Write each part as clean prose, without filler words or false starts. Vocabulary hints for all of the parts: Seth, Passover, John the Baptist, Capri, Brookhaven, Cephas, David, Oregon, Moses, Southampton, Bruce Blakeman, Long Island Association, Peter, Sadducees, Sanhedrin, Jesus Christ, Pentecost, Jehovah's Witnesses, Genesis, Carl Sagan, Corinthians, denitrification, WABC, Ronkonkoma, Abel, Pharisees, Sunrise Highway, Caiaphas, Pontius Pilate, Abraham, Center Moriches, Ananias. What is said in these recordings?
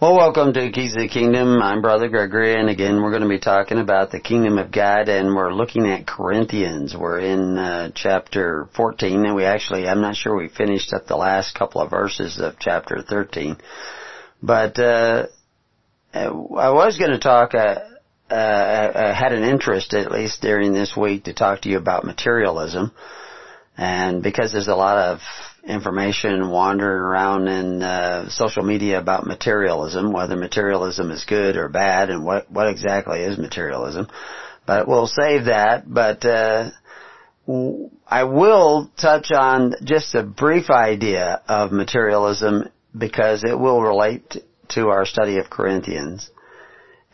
Well, welcome to the Keys of the Kingdom. I'm Brother Gregory, and again, we're going to be talking about the Kingdom of God, and we're looking at Corinthians. We're in chapter 14, and I'm not sure we finished up the last couple of verses of chapter 13. But I was going to talk, I had an interest, at least during this week, to talk to you about materialism. And because there's a lot of information wandering around in social media about materialism, whether materialism is good or bad, and what exactly is materialism. But we'll save that. But I will touch on just a brief idea of materialism because it will relate to our study of Corinthians.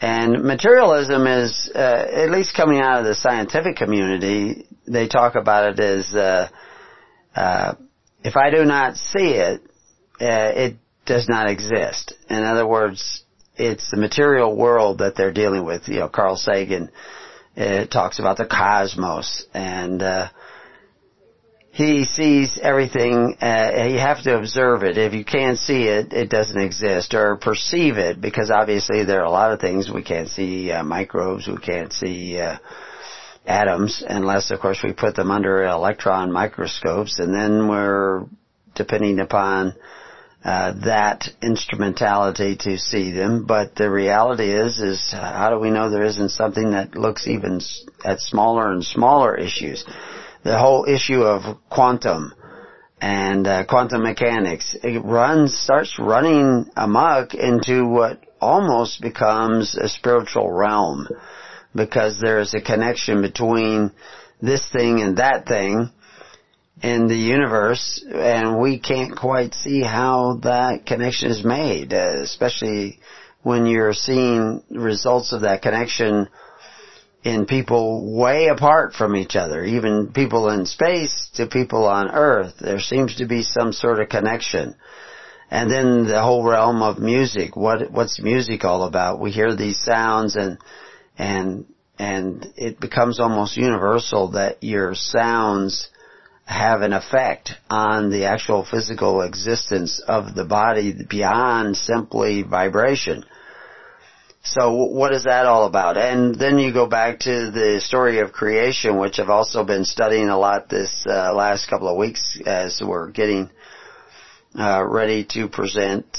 And materialism is, at least coming out of the scientific community, they talk about it as if I do not see it, it does not exist. In other words, it's the material world that they're dealing with. You know, Carl Sagan talks about the cosmos, and he sees everything. You have to observe it. If you can't see it, it doesn't exist, or perceive it, because obviously there are a lot of things we can't see, microbes, we can't see atoms, unless, of course, we put them under electron microscopes, and then we're depending upon that instrumentality to see them. But the reality is how do we know there isn't something that looks even at smaller and smaller issues? The whole issue of quantum and quantum mechanics, it starts running amok into what almost becomes a spiritual realm, because there is a connection between this thing and that thing in the universe, and we can't quite see how that connection is made, especially when you're seeing results of that connection in people way apart from each other, even people in space to people on Earth. There seems to be some sort of connection. And then the whole realm of music, what's music all about? We hear these sounds, and it becomes almost universal that your sounds have an effect on the actual physical existence of the body beyond simply vibration. So what is that all about? And then you go back to the story of creation, which I've also been studying a lot this last couple of weeks as we're getting ready to present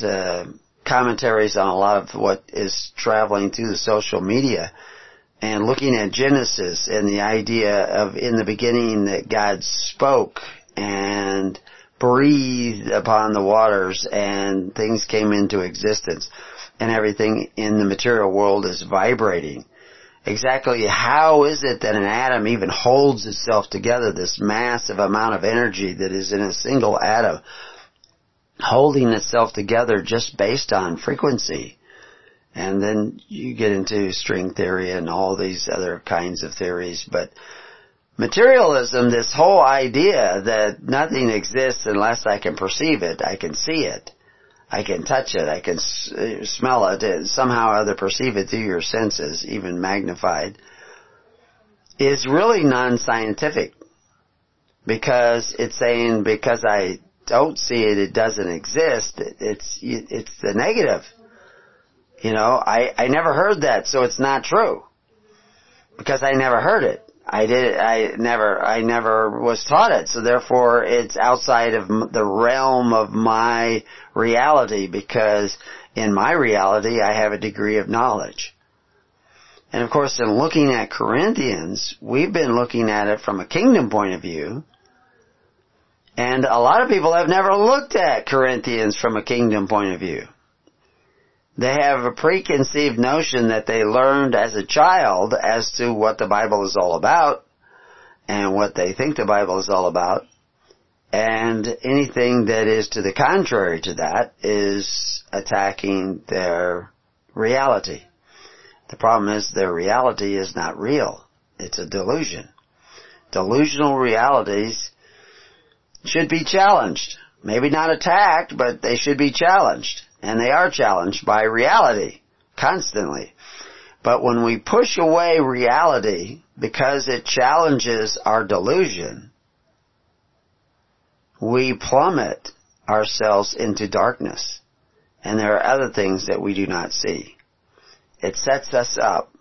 commentaries on a lot of what is traveling through the social media, and looking at Genesis and the idea of in the beginning that God spoke and breathed upon the waters and things came into existence, and everything in the material world is vibrating. Exactly how is it that an atom even holds itself together, this massive amount of energy that is in a single atom, holding itself together just based on frequency? And then you get into string theory and all these other kinds of theories. But materialism, this whole idea that nothing exists unless I can perceive it, I can see it, I can touch it, I can smell it, and somehow or other perceive it through your senses, even magnified, is really non-scientific, because it's saying because I don't see it, it doesn't exist. It's the negative. You know, I never heard that, so it's not true, because I never heard it. I never was taught it, so therefore it's outside of the realm of my reality, because in my reality I have a degree of knowledge. And of course, in looking at Corinthians, we've been looking at it from a kingdom point of view. And a lot of people have never looked at Corinthians from a kingdom point of view. They have a preconceived notion that they learned as a child as to what the Bible is all about and what they think the Bible is all about. And anything that is to the contrary to that is attacking their reality. The problem is their reality is not real. It's a delusion. Delusional realities should be challenged. maybe not attacked, but they should be challenged. And they are challenged by reality constantly. But when we push away reality because it challenges our delusion, we plummet ourselves into darkness. And there are other things that we do not see. It sets us up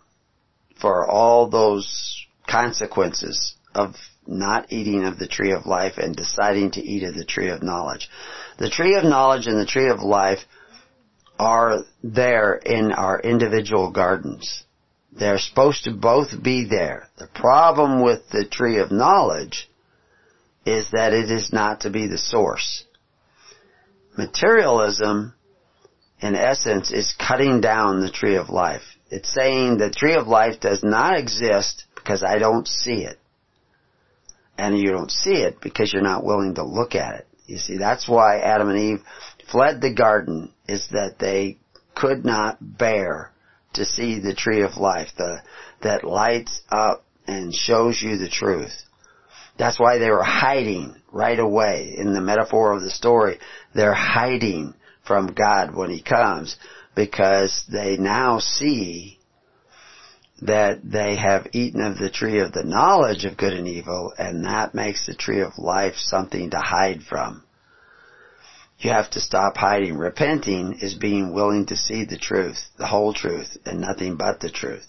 for all those consequences of not eating of the tree of life and deciding to eat of the tree of knowledge. The tree of knowledge and the tree of life are there in our individual gardens. They're supposed to both be there. The problem with the tree of knowledge is that it is not to be the source. Materialism, in essence, is cutting down the tree of life. It's saying the tree of life does not exist because I don't see it. And you don't see it because you're not willing to look at it. You see, that's why Adam and Eve fled the garden, is that they could not bear to see the tree of life, that lights up and shows you the truth. That's why they were hiding right away. In the metaphor of the story, they're hiding from God when He comes, because they now see that they have eaten of the tree of the knowledge of good and evil, and that makes the tree of life something to hide from. You have to stop hiding. Repenting is being willing to see the truth, the whole truth, and nothing but the truth.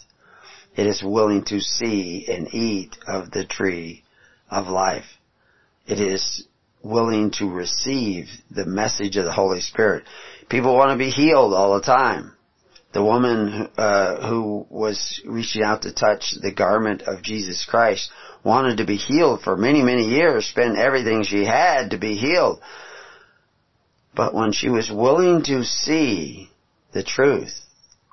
It is willing to see and eat of the tree of life. It is willing to receive the message of the Holy Spirit. People want to be healed all the time. The woman who was reaching out to touch the garment of Jesus Christ wanted to be healed for many, many years, spent everything she had to be healed. But when she was willing to see the truth,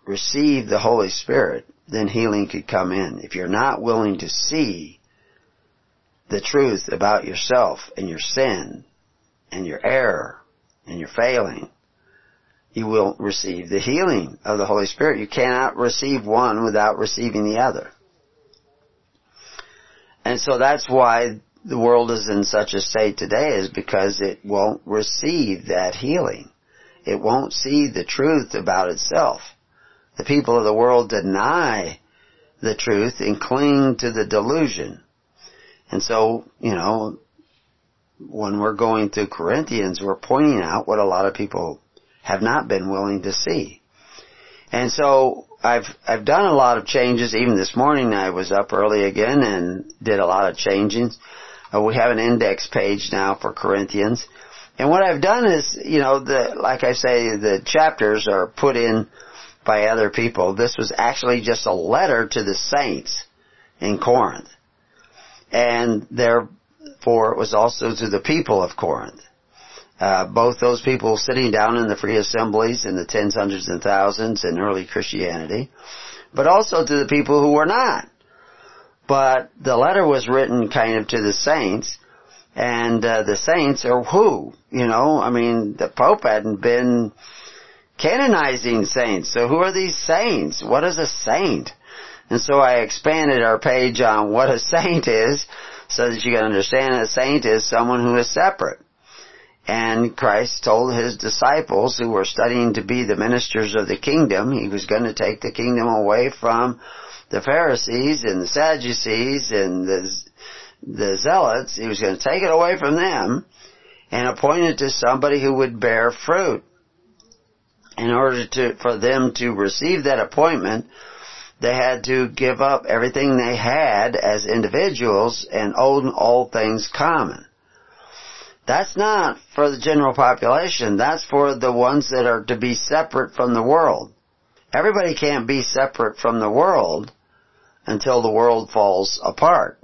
receive the Holy Spirit, then healing could come in. If you're not willing to see the truth about yourself and your sin and your error and your failing, you will receive the healing of the Holy Spirit. You cannot receive one without receiving the other. And so that's why the world is in such a state today, is because it won't receive that healing. It won't see the truth about itself. The people of the world deny the truth and cling to the delusion. And so, you know, when we're going through Corinthians, we're pointing out what a lot of people have not been willing to see. And so I've done a lot of changes. Even this morning I was up early again and did a lot of changes. We have an index page now for Corinthians. And what I've done is, you know, like I say, the chapters are put in by other people. This was actually just a letter to the saints in Corinth. And therefore it was also to the people of Corinth. Both those people sitting down in the free assemblies in the tens, hundreds, and thousands in early Christianity, but also to the people who were not. But the letter was written kind of to the saints, and the saints are who? You know, I mean, the Pope hadn't been canonizing saints, so who are these saints? What is a saint? And so I expanded our page on what a saint is, so that you can understand a saint is someone who is separate. And Christ told His disciples who were studying to be the ministers of the kingdom, He was going to take the kingdom away from the Pharisees and the Sadducees and the Zealots. He was going to take it away from them and appoint it to somebody who would bear fruit. In order for them to receive that appointment, they had to give up everything they had as individuals and own all things common. That's not for the general population. That's for the ones that are to be separate from the world. Everybody can't be separate from the world until the world falls apart.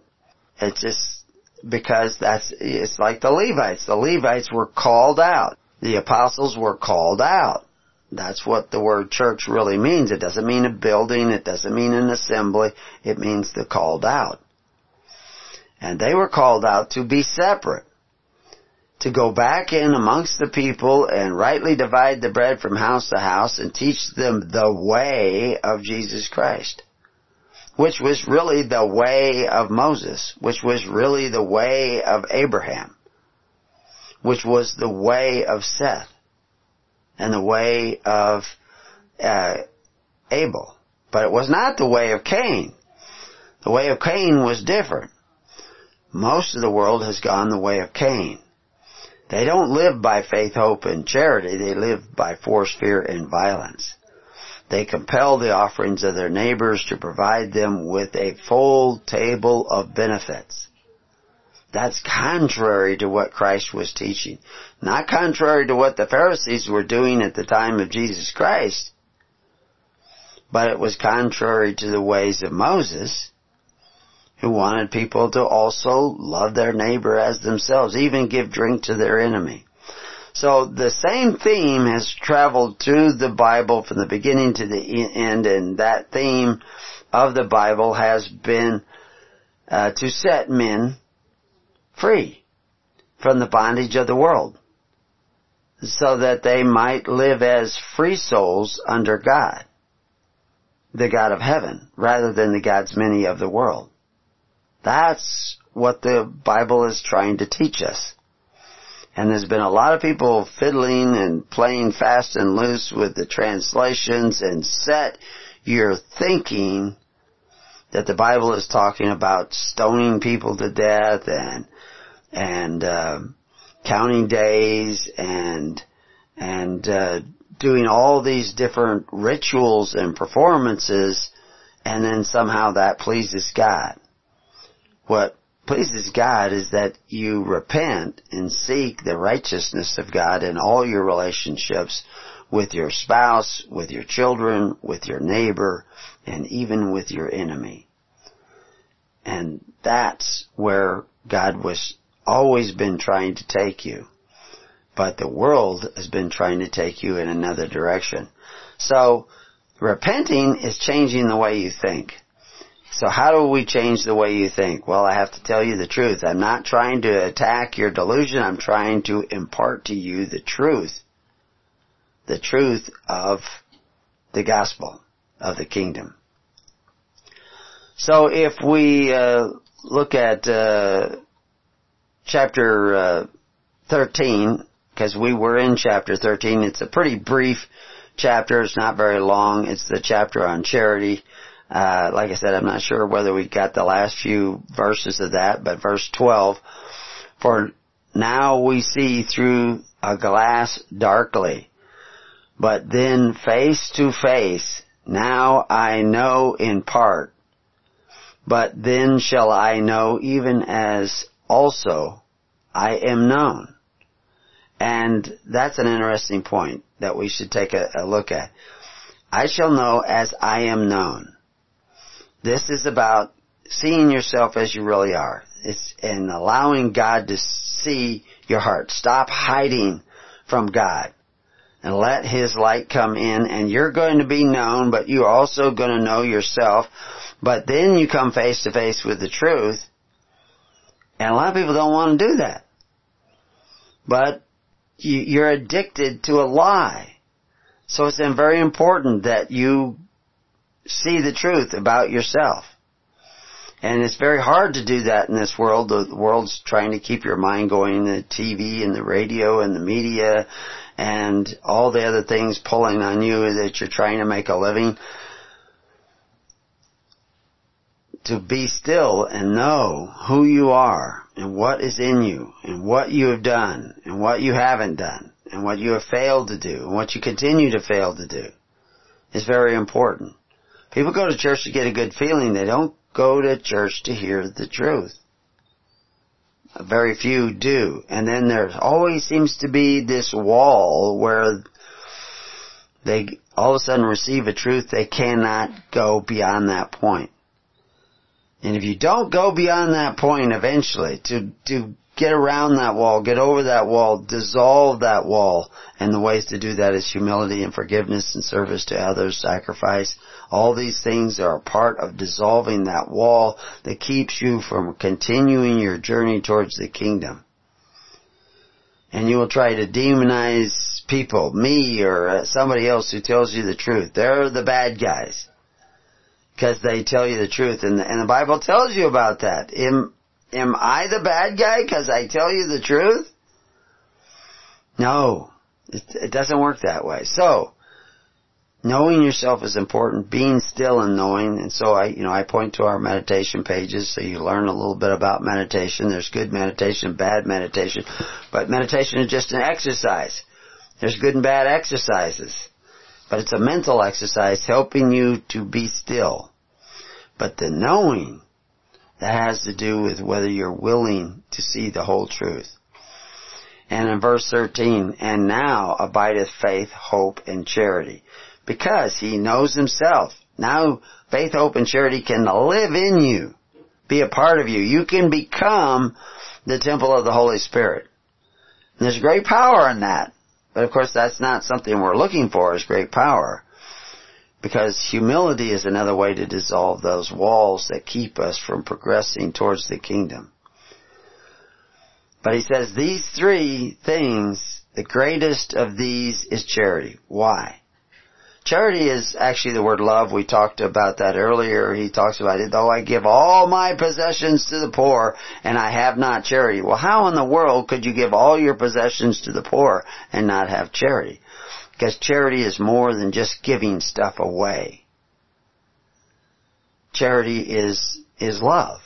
It's just because it's like the Levites. The Levites were called out. The apostles were called out. That's what the word church really means. It doesn't mean a building. It doesn't mean an assembly. It means the called out. And they were called out to be separate, to go back in amongst the people and rightly divide the bread from house to house and teach them the way of Jesus Christ, which was really the way of Moses, which was really the way of Abraham, which was the way of Seth and the way of Abel. But it was not the way of Cain. The way of Cain was different. Most of the world has gone the way of Cain. They don't live by faith, hope, and charity. They live by force, fear, and violence. They compel the offerings of their neighbors to provide them with a full table of benefits. That's contrary to what Christ was teaching. Not contrary to what the Pharisees were doing at the time of Jesus Christ, but it was contrary to the ways of Moses, who wanted people to also love their neighbor as themselves, even give drink to their enemy. So the same theme has traveled through the Bible from the beginning to the end, and that theme of the Bible has been to set men free from the bondage of the world, so that they might live as free souls under God, the God of heaven, rather than the gods many of the world. That's what the Bible is trying to teach us. And there's been a lot of people fiddling and playing fast and loose with the translations and set your thinking that the Bible is talking about stoning people to death and counting days and doing all these different rituals and performances, and then somehow that pleases God. What pleases God is that you repent and seek the righteousness of God in all your relationships with your spouse, with your children, with your neighbor, and even with your enemy. And that's where God was always been trying to take you. But the world has been trying to take you in another direction. So, repenting is changing the way you think. So how do we change the way you think? Well, I have to tell you the truth. I'm not trying to attack your delusion. I'm trying to impart to you the truth of the gospel of the kingdom. So if we look at chapter 13, because we were in chapter 13, it's a pretty brief chapter. It's not very long. It's the chapter on charity. Like I said, I'm not sure whether we got the last few verses of that, but verse 12, for now we see through a glass darkly, but then face to face, now I know in part, but then shall I know even as also I am known. And that's an interesting point that we should take a look at. I shall know as I am known. This is about seeing yourself as you really are. It's and allowing God to see your heart. Stop hiding from God and let His light come in, and you're going to be known, but you're also going to know yourself. But then you come face to face with the truth, and a lot of people don't want to do that. But you're addicted to a lie. So it's very important that you see the truth about yourself. And it's very hard to do that in this world. The world's trying to keep your mind going, the TV and the radio and the media and all the other things pulling on you that you're trying to make a living. To be still and know who you are and what is in you and what you have done and what you haven't done and what you have failed to do and what you continue to fail to do is very important. People go to church to get a good feeling. They don't go to church to hear the truth. Very few do. And then there always seems to be this wall where they all of a sudden receive a truth. They cannot go beyond that point. And if you don't go beyond that point eventually, to get around that wall, get over that wall, dissolve that wall. And the ways to do that is humility and forgiveness and service to others, sacrifice. All these things are a part of dissolving that wall that keeps you from continuing your journey towards the kingdom. And you will try to demonize people, me or somebody else who tells you the truth. They're the bad guys because they tell you the truth. And the Bible tells you about that. Am I the bad guy because I tell you the truth? No, it doesn't work that way. So, knowing yourself is important. Being still and knowing. And so I point to our meditation pages so you learn a little bit about meditation. There's good meditation, bad meditation. But meditation is just an exercise. There's good and bad exercises. But it's a mental exercise helping you to be still. But the knowing, that has to do with whether you're willing to see the whole truth. And in verse 13, and now abideth faith, hope, and charity. Because he knows himself. Now faith, hope, and charity can live in you. Be a part of you. You can become the temple of the Holy Spirit. And there's great power in that. But of course that's not something we're looking for, is great power. Because humility is another way to dissolve those walls that keep us from progressing towards the kingdom. But he says these three things, the greatest of these is charity. Why? Charity is actually the word love. We talked about that earlier. He talks about it. Though I give all my possessions to the poor and I have not charity. Well, how in the world could you give all your possessions to the poor and not have charity? Because charity is more than just giving stuff away. Charity is love.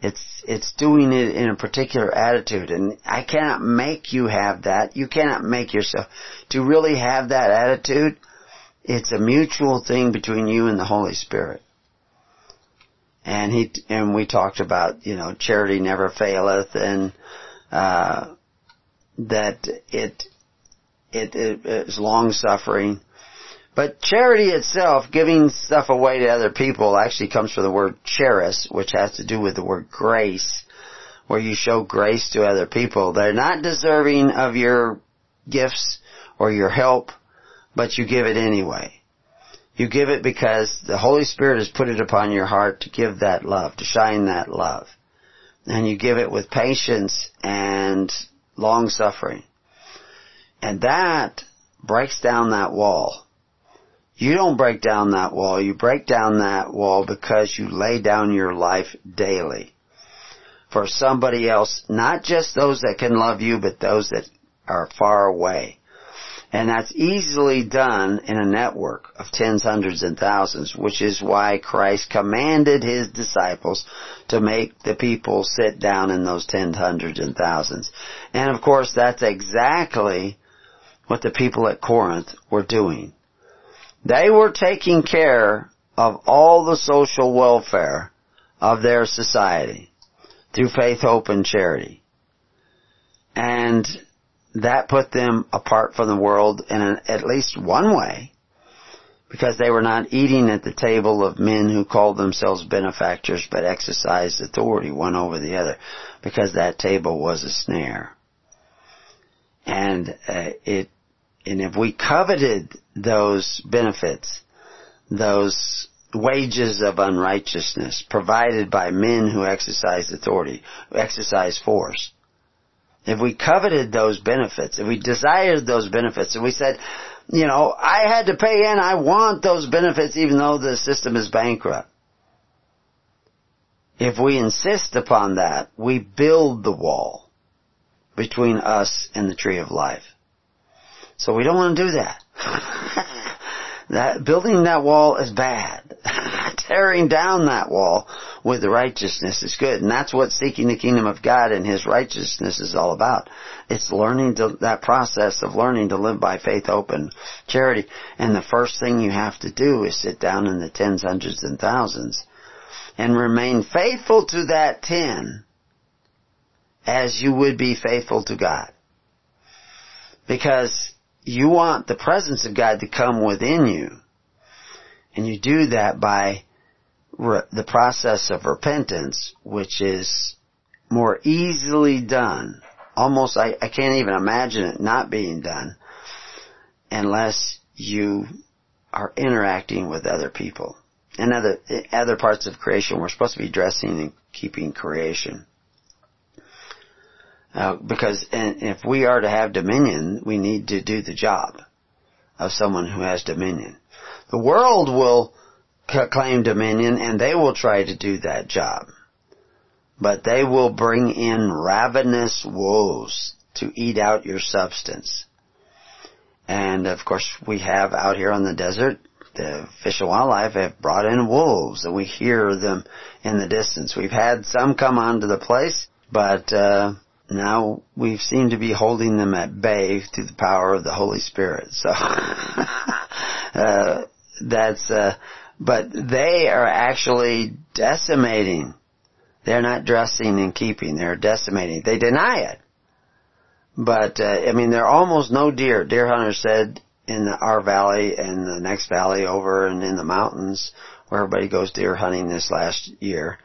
It's doing it in a particular attitude. And I cannot make you have that. You cannot make yourself. To really have that attitude, it's a mutual thing between you and the Holy Spirit. And we talked about, charity never faileth, and that it's long-suffering. But charity itself, giving stuff away to other people, actually comes from the word charis, which has to do with the word grace, where you show grace to other people. They're not deserving of your gifts or your help, but you give it anyway. You give it because the Holy Spirit has put it upon your heart to give that love, to shine that love. And you give it with patience and long-suffering. And that breaks down that wall. You don't break down that wall. You break down that wall because you lay down your life daily for somebody else, not just those that can love you, but those that are far away. And that's easily done in a network of tens, hundreds, and thousands, which is why Christ commanded his disciples to make the people sit down in those tens, hundreds, and thousands. And of course, that's exactly what the people at Corinth were doing. They were taking care of all the social welfare of their society through faith, hope, and charity. And that put them apart from the world in at least one way, because they were not eating at the table of men who called themselves benefactors but exercised authority one over the other, because that table was a snare. And if we coveted those benefits, those wages of unrighteousness provided by men who exercise authority, who exercise force, if we coveted those benefits, if we desired those benefits, and we said, I had to pay in, I want those benefits even though the system is bankrupt. If we insist upon that, we build the wall between us and the tree of life. So we don't want to do that. That building that wall is bad. Tearing down that wall with righteousness is good. And that's what seeking the kingdom of God and his righteousness is all about. It's learning that process of learning to live by faith, hope, and charity. And the first thing you have to do is sit down in the tens, hundreds, and thousands and remain faithful to that 10 as you would be faithful to God. Because you want the presence of God to come within you. And you do that by the process of repentance, which is more easily done. Almost, I can't even imagine it not being done unless you are interacting with other people. And other parts of creation, we're supposed to be dressing and keeping creation. Because if we are to have dominion, we need to do the job of someone who has dominion. The world will claim dominion and they will try to do that job. But they will bring in ravenous wolves to eat out your substance. And, of course, we have out here on the desert, the Fish and Wildlife have brought in wolves, and we hear them in the distance. We've had some come onto the place, but now we seem to be holding them at bay through the power of the Holy Spirit. So but they are actually decimating. They're not dressing and keeping. They're decimating. They deny it. But, there are almost no deer. Deer hunters said in our valley and the next valley over and in the mountains where everybody goes deer hunting this last year.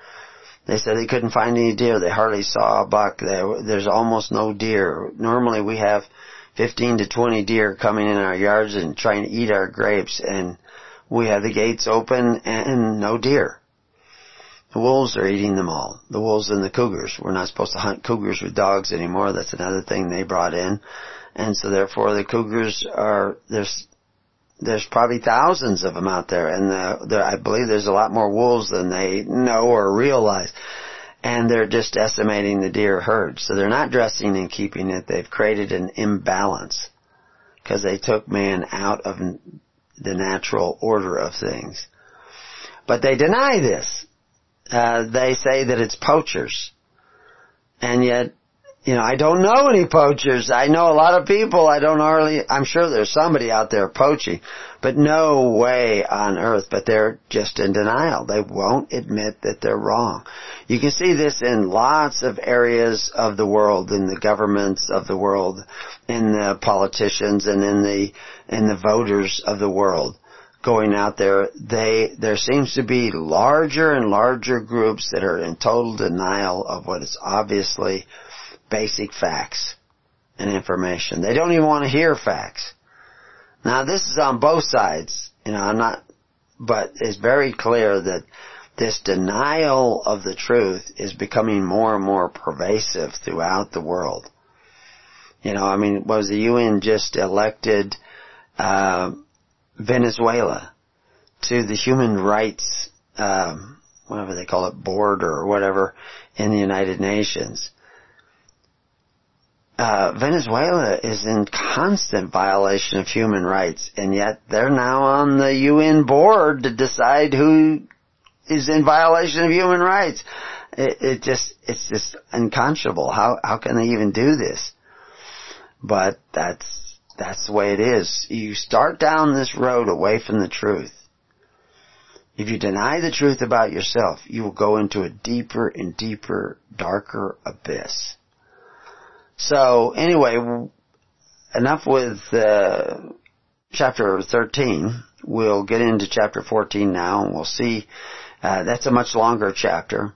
They said they couldn't find any deer. They hardly saw a buck. There's almost no deer. Normally we have 15 to 20 deer coming in our yards and trying to eat our grapes, and we have the gates open and no deer. The wolves are eating them all. The wolves and the cougars. We're not supposed to hunt cougars with dogs anymore. That's another thing they brought in. And so therefore the cougars are, there's probably thousands of them out there. And I believe there's a lot more wolves than they know or realize. And they're just decimating the deer herd. So they're not dressing and keeping it. They've created an imbalance because they took man out of the natural order of things. But they deny this. They say that it's poachers. And yet, I don't know any poachers. I know a lot of people. I'm sure there's somebody out there poaching, but no way on earth. But they're just in denial. They won't admit that they're wrong. You can see this in lots of areas of the world, in the governments of the world, in the politicians, and in the voters of the world. Going out there, there seems to be larger and larger groups that are in total denial of what is obviously basic facts and information. They don't even want to hear facts. Now, this is on both sides. But it's very clear that this denial of the truth is becoming more and more pervasive throughout the world. Was the UN just elected Venezuela to the human rights, whatever they call it, board or whatever in the United Nations. Venezuela is in constant violation of human rights, and yet they're now on the UN board to decide who is in violation of human rights. It's just unconscionable. How can they even do this? But that's the way it is. You start down this road away from the truth. If you deny the truth about yourself, you will go into a deeper and deeper, darker abyss. So, anyway, enough with chapter 13. We'll get into chapter 14 now, and we'll see. That's a much longer chapter.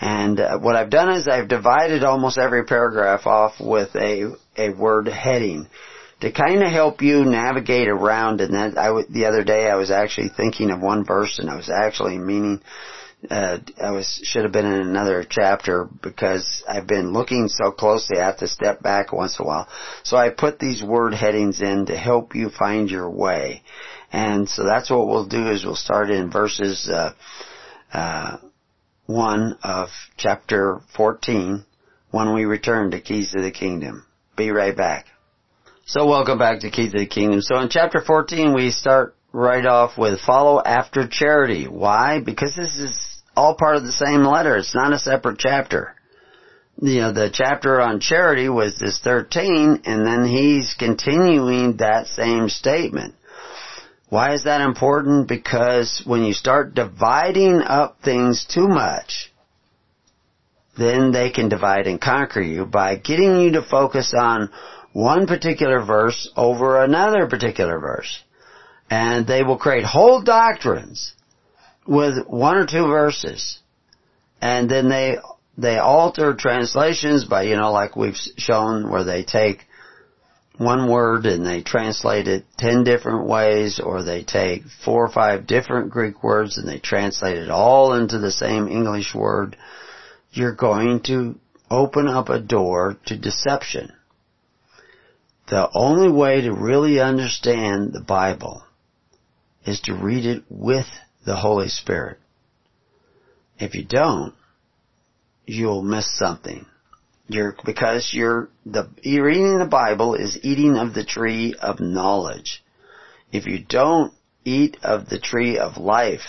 And what I've done is I've divided almost every paragraph off with a word heading, to kind of help you navigate around. And that the other day I was actually thinking of one verse, and I was actually meaning should have been in another chapter, because I've been looking so closely I have to step back once in a while. So I put these word headings in to help you find your way. And so that's what we'll do, is we'll start in verses 1 of chapter 14 when we return to Keys to the Kingdom. Be right back. So welcome back to Keys of the Kingdom. So in chapter 14 we start right off with follow after charity. Why? Because this is all part of the same letter. It's not a separate chapter. The chapter on charity was this 13, and then he's continuing that same statement. Why is that important? Because when you start dividing up things too much, then they can divide and conquer you by getting you to focus on one particular verse over another particular verse. And they will create whole doctrines with one or two verses. And then they alter translations by, like we've shown, where they take one word and they translate it 10 different ways, or they take 4 or 5 different Greek words and they translate it all into the same English word. You're going to open up a door to deception. The only way to really understand the Bible is to read it with the Holy Spirit. If you don't, you'll miss something. Because you're eating the Bible is eating of the tree of knowledge. If you don't eat of the tree of life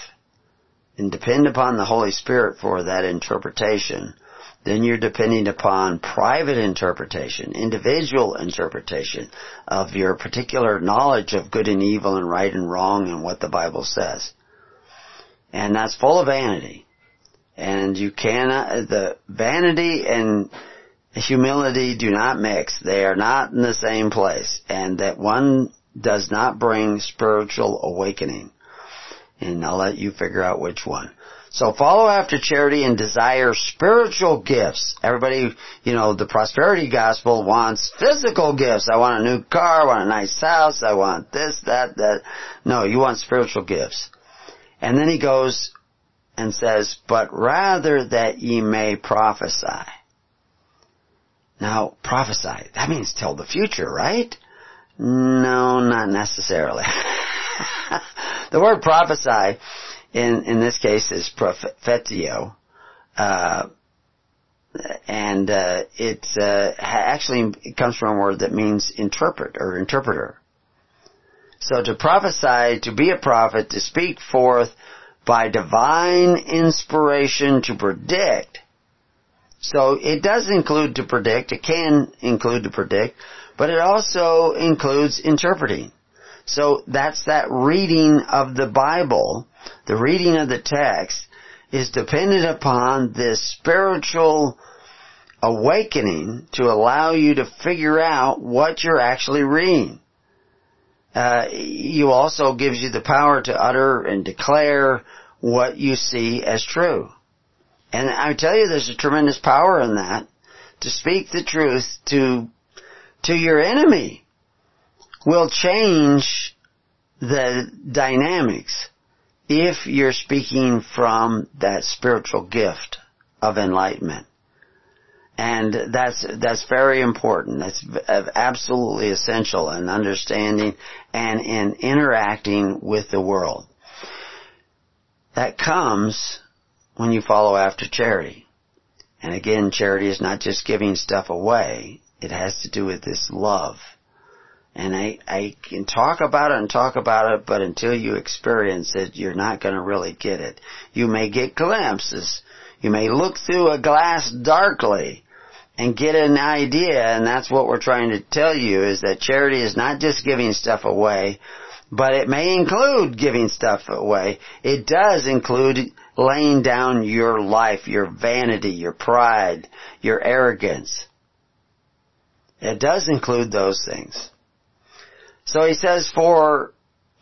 and depend upon the Holy Spirit for that interpretation, then you're depending upon private interpretation, individual interpretation of your particular knowledge of good and evil and right and wrong and what the Bible says. And that's full of vanity. And you cannot, the vanity and humility do not mix. They are not in the same place. And that one does not bring spiritual awakening. And I'll let you figure out which one. So follow after charity and desire spiritual gifts. Everybody, the prosperity gospel wants physical gifts. I want a new car. I want a nice house. I want this, that. No, you want spiritual gifts. And then he goes and says, but rather that ye may prophesy. Now, prophesy, that means tell the future, right? No, not necessarily. The word prophesy, in this case, is prophetio. It comes from a word that means interpret or interpreter. So to prophesy, to be a prophet, to speak forth by divine inspiration to predict. So it does include to predict. It can include to predict. But it also includes interpreting. So that's that reading of the Bible. The reading of the text is dependent upon this spiritual awakening to allow you to figure out what you're actually reading. You also gives you the power to utter and declare what you see as true. And I tell you, there's a tremendous power in that, to speak the truth to your enemy will change the dynamics if you're speaking from that spiritual gift of enlightenment. And that's very important. That's absolutely essential in understanding and in interacting with the world. That comes when you follow after charity. And again, charity is not just giving stuff away. It has to do with this love. And I can talk about it, but until you experience it, you're not going to really get it. You may get glimpses. You may look through a glass darkly and get an idea, and that's what we're trying to tell you, is that charity is not just giving stuff away, but it may include giving stuff away. It does include laying down your life, your vanity, your pride, your arrogance. It does include those things. So he says, for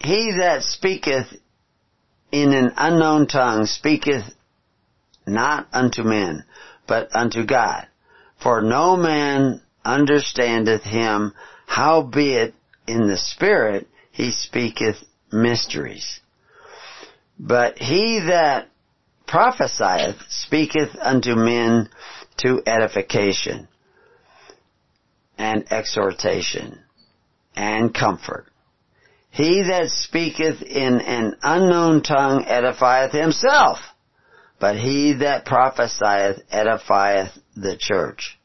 he that speaketh in an unknown tongue speaketh not unto men, but unto God. For no man understandeth him, howbeit in the Spirit he speaketh mysteries. But he that prophesieth speaketh unto men to edification and exhortation and comfort. He that speaketh in an unknown tongue edifieth himself, but he that prophesieth edifieth the church.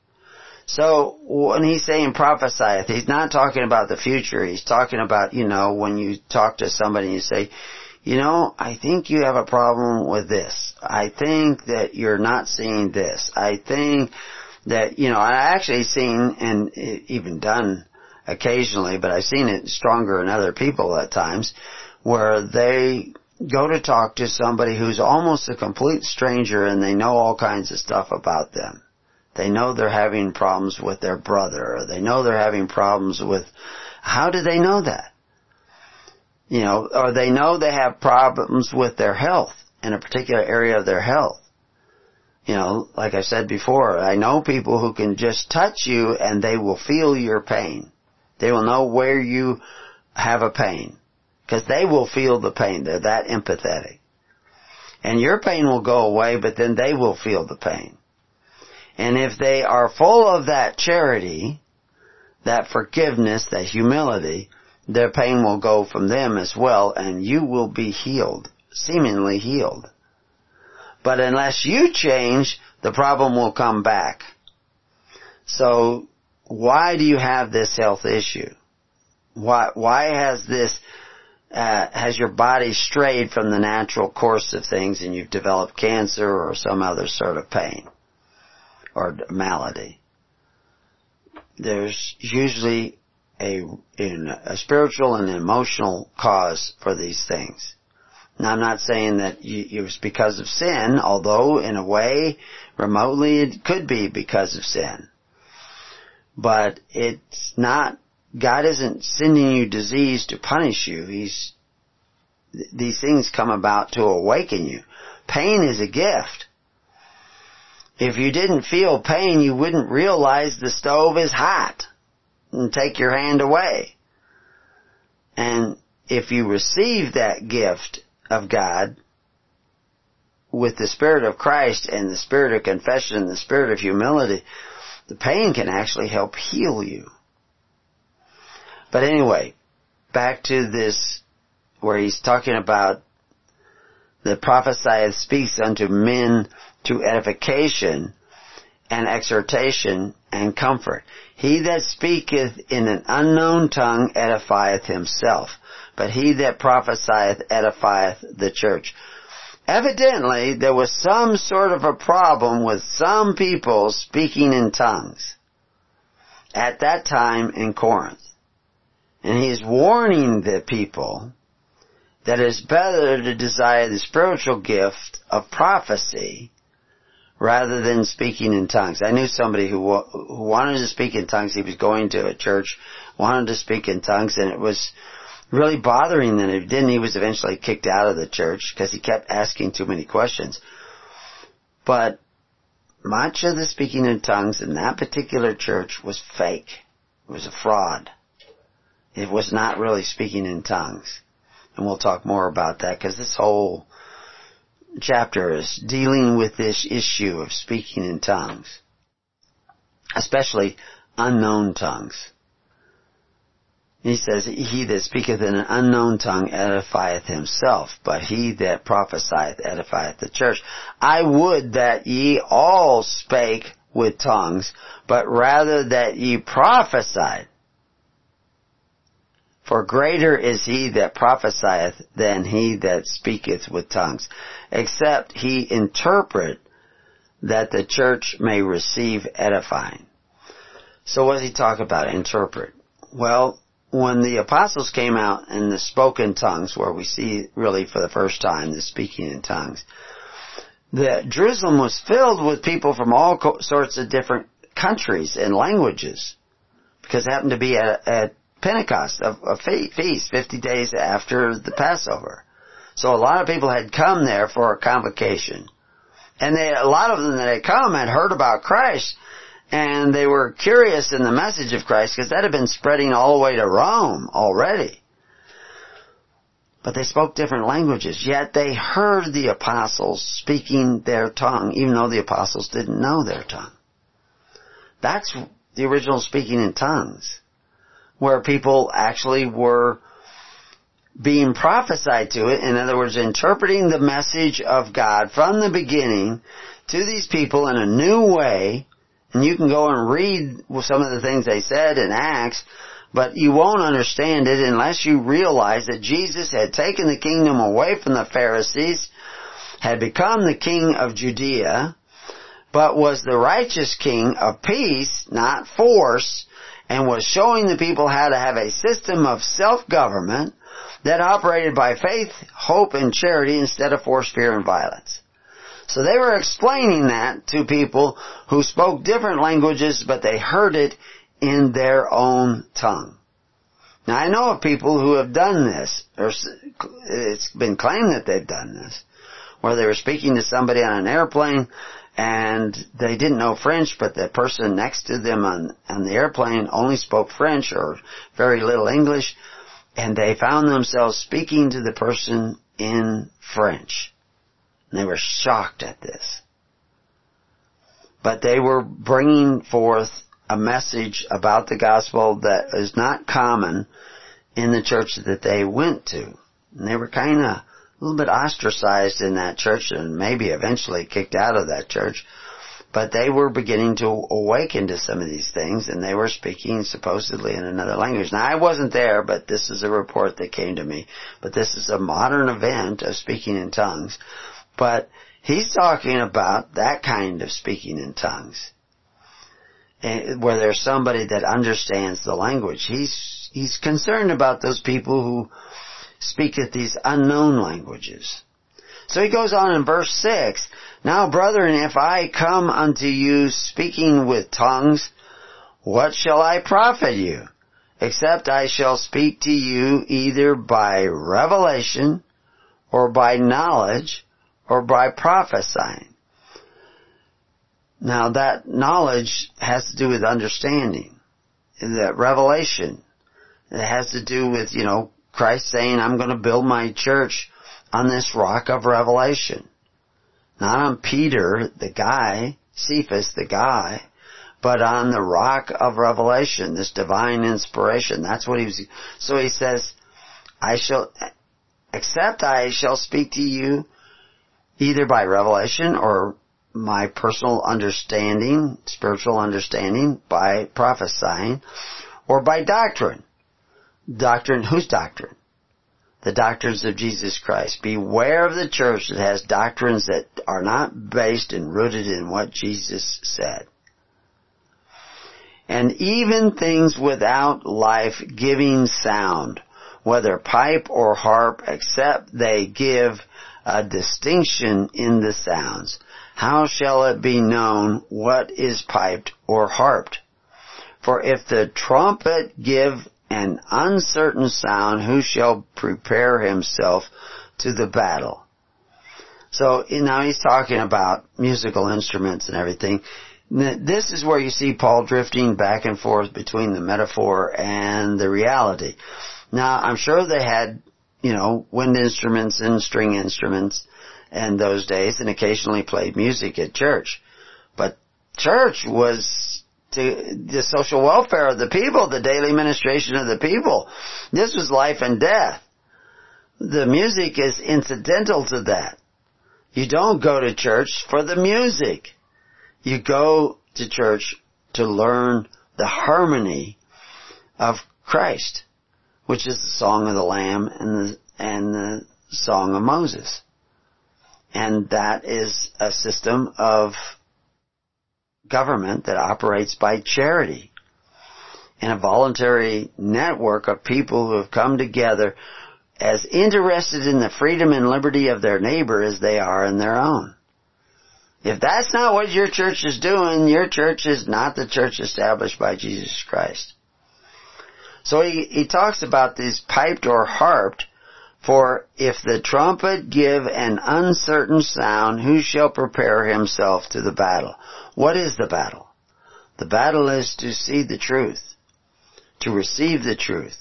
So when he's saying prophesieth, he's not talking about the future. He's talking about, when you talk to somebody and you say, I think you have a problem with this. I think that you're not seeing this. I think that, I've actually seen and even done occasionally, but I've seen it stronger in other people at times, where they go to talk to somebody who's almost a complete stranger and they know all kinds of stuff about them. They know they're having problems with their brother, or they know they're having problems with, how do they know that? Or they know they have problems with their health, in a particular area of their health. Like I said before, I know people who can just touch you and they will feel your pain. They will know where you have a pain, because they will feel the pain. They're that empathetic. And your pain will go away, but then they will feel the pain. And if they are full of that charity, that forgiveness, that humility, their pain will go from them as well, and you will be healed, seemingly healed. But unless you change, the problem will come back. So why do you have this health issue? Why has this, has your body strayed from the natural course of things and you've developed cancer or some other sort of pain or malady? There's usually a spiritual and emotional cause for these things. Now, I'm not saying that it was because of sin, although in a way, remotely, it could be because of sin. But it's not, God isn't sending you disease to punish you. These things come about to awaken you. Pain is a gift. If you didn't feel pain, you wouldn't realize the stove is hot and take your hand away. And if you receive that gift of God with the Spirit of Christ and the Spirit of confession and the Spirit of humility, the pain can actually help heal you. But anyway, back to this where he's talking about the prophesieth speaks unto men to edification and exhortation and comfort. He that speaketh in an unknown tongue edifieth himself, but he that prophesieth edifieth the church. Evidently, there was some sort of a problem with some people speaking in tongues at that time in Corinth. And he's warning the people that it's better to desire the spiritual gift of prophecy rather than speaking in tongues. I knew somebody who wanted to speak in tongues. He was going to a church, wanted to speak in tongues, and it was really bothering that it didn't. He was eventually kicked out of the church because he kept asking too many questions. But much of the speaking in tongues in that particular church was fake. It was a fraud. It was not really speaking in tongues. And we'll talk more about that because this whole chapter is dealing with this issue of speaking in tongues, especially unknown tongues. He says, he that speaketh in an unknown tongue edifieth himself, but he that prophesieth edifieth the church. I would that ye all spake with tongues, but rather that ye prophesied. For greater is he that prophesieth than he that speaketh with tongues, except he interpret, that the church may receive edifying. So what does he talk about, interpret? Well, when the apostles came out and the spoken tongues, where we see really for the first time the speaking in tongues, the Jerusalem was filled with people from all sorts of different countries and languages, because it happened to be at Pentecost, a feast, 50 days after the Passover. So a lot of people had come there for a convocation. And a lot of them that had come had heard about Christ, and they were curious in the message of Christ, because that had been spreading all the way to Rome already. But they spoke different languages, yet they heard the apostles speaking their tongue, even though the apostles didn't know their tongue. That's the original speaking in tongues, where people actually were being prophesied to it. In other words, interpreting the message of God from the beginning to these people in a new way. And you can go and read some of the things they said in Acts, but you won't understand it unless you realize that Jesus had taken the kingdom away from the Pharisees, had become the king of Judea, but was the righteous king of peace, not force, and was showing the people how to have a system of self-government that operated by faith, hope, and charity instead of force, fear, and violence. So they were explaining that to people who spoke different languages, but they heard it in their own tongue. Now, I know of people who have done this, or it's been claimed that they've done this, where they were speaking to somebody on an airplane, and they didn't know French, but the person next to them on the airplane only spoke French or very little English, and they found themselves speaking to the person in French. And they were shocked at this. But they were bringing forth a message about the gospel that is not common in the church that they went to. And they were kind of a little bit ostracized in that church and maybe eventually kicked out of that church But they were beginning to awaken to some of these things, and they were speaking supposedly in another language. Now, I wasn't there, but this is a report that came to me. But this is a modern event of speaking in tongues. But he's talking about that kind of speaking in tongues, where there's somebody that understands the language. He's concerned about those people who speak at these unknown languages. So he goes on in verse 6, Now, brethren, if I come unto you speaking with tongues, what shall I profit you? Except I shall speak to you either by revelation, or by knowledge, or by prophesying. Now, that knowledge has to do with understanding. That revelation, it has to do with, Christ saying, I'm going to build my church on this rock of revelation. Not on Peter, the guy, Cephas, the guy, but on the rock of revelation, this divine inspiration. That's what he was. So he says, I shall speak to you either by revelation or my personal understanding, spiritual understanding, by prophesying, or by doctrine. Doctrine, whose doctrine? The doctrines of Jesus Christ. Beware of the church that has doctrines that are not based and rooted in what Jesus said. And even things without life-giving sound, whether pipe or harp, except they give a distinction in the sounds. How shall it be known what is piped or harped? For if the trumpet give an uncertain sound, who shall prepare himself to the battle? So now he's talking about musical instruments and everything. This is where you see Paul drifting back and forth between the metaphor and the reality. Now, I'm sure they had, wind instruments and string instruments in those days and occasionally played music at church. But church was to the social welfare of the people, the daily ministration of the people. This was life and death. The music is incidental to that. You don't go to church for the music. You go to church to learn the harmony of Christ, which is the song of the Lamb and the song of Moses. And that is a system of government that operates by charity and a voluntary network of people who have come together as interested in the freedom and liberty of their neighbor as they are in their own. If that's not what your church is doing, your church is not the church established by Jesus Christ. So he talks about these piped or harped, for if the trumpet give an uncertain sound, who shall prepare himself to the battle? What is the battle? The battle is to see the truth, to receive the truth,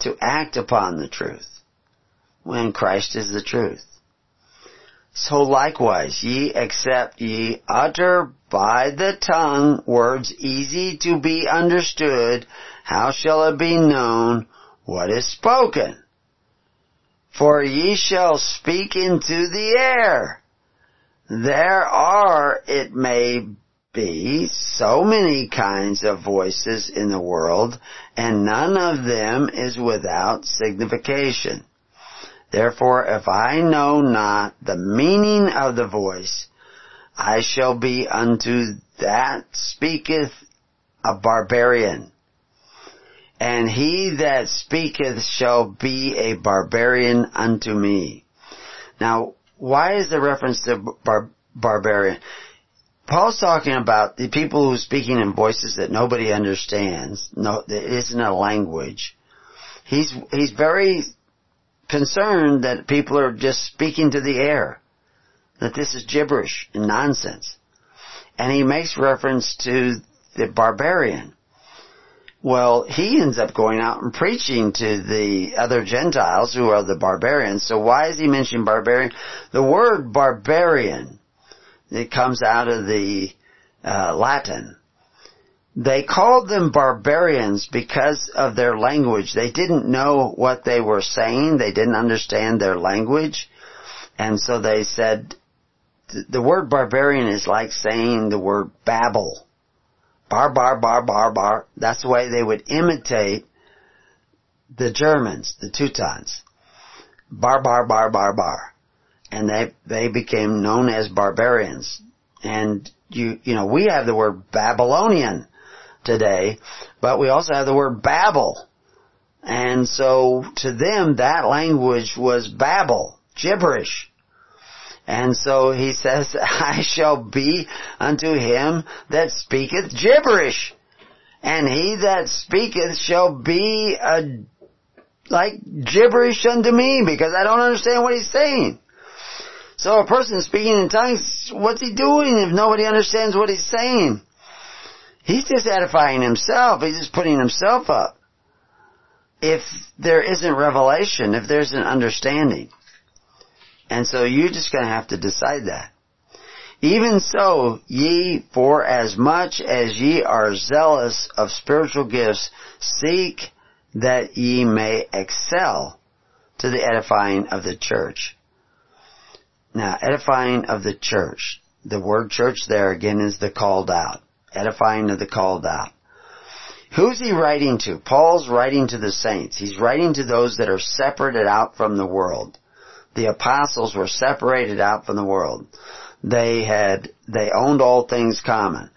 to act upon the truth, when Christ is the truth. So likewise, ye accept, ye utter by the tongue words easy to be understood, how shall it be known what is spoken? For ye shall speak into the air. There are, it may be, so many kinds of voices in the world, and none of them is without signification. Therefore, if I know not the meaning of the voice, I shall be unto that speaketh a barbarian. And he that speaketh shall be a barbarian unto me. Now, why is the reference to barbarian? Paul's talking about the people who are speaking in voices that nobody understands. No, that isn't a language. He's very concerned that people are just speaking to the air. That this is gibberish and nonsense. And he makes reference to the barbarian. Well, he ends up going out and preaching to the other Gentiles who are the barbarians. So why is he mentioning barbarian? The word barbarian, it comes out of the Latin. They called them barbarians because of their language. They didn't know what they were saying. They didn't understand their language. And so they said The word barbarian is like saying the word Babel. Bar, bar, bar, bar, bar. That's the way they would imitate the Germans, the Teutons. Bar, bar, bar, bar, bar. And they became known as barbarians. And you know, we have the word Babylonian today, but we also have the word Babel. And so to them, that language was Babel, gibberish. And so he says, I shall be unto him that speaketh gibberish. And he that speaketh shall be like gibberish unto me, because I don't understand what he's saying. So a person speaking in tongues, what's he doing if nobody understands what he's saying? He's just edifying himself. He's just putting himself up. If there isn't revelation, if there's an understanding. And so you're just going to have to decide that. Even so, ye, for as much as ye are zealous of spiritual gifts, seek that ye may excel to the edifying of the church. Now, edifying of the church. The word church there again is the called out. Edifying of the called out. Who's he writing to? Paul's writing to the saints. He's writing to those that are separated out from the world. The apostles were separated out from the world. They owned all things common.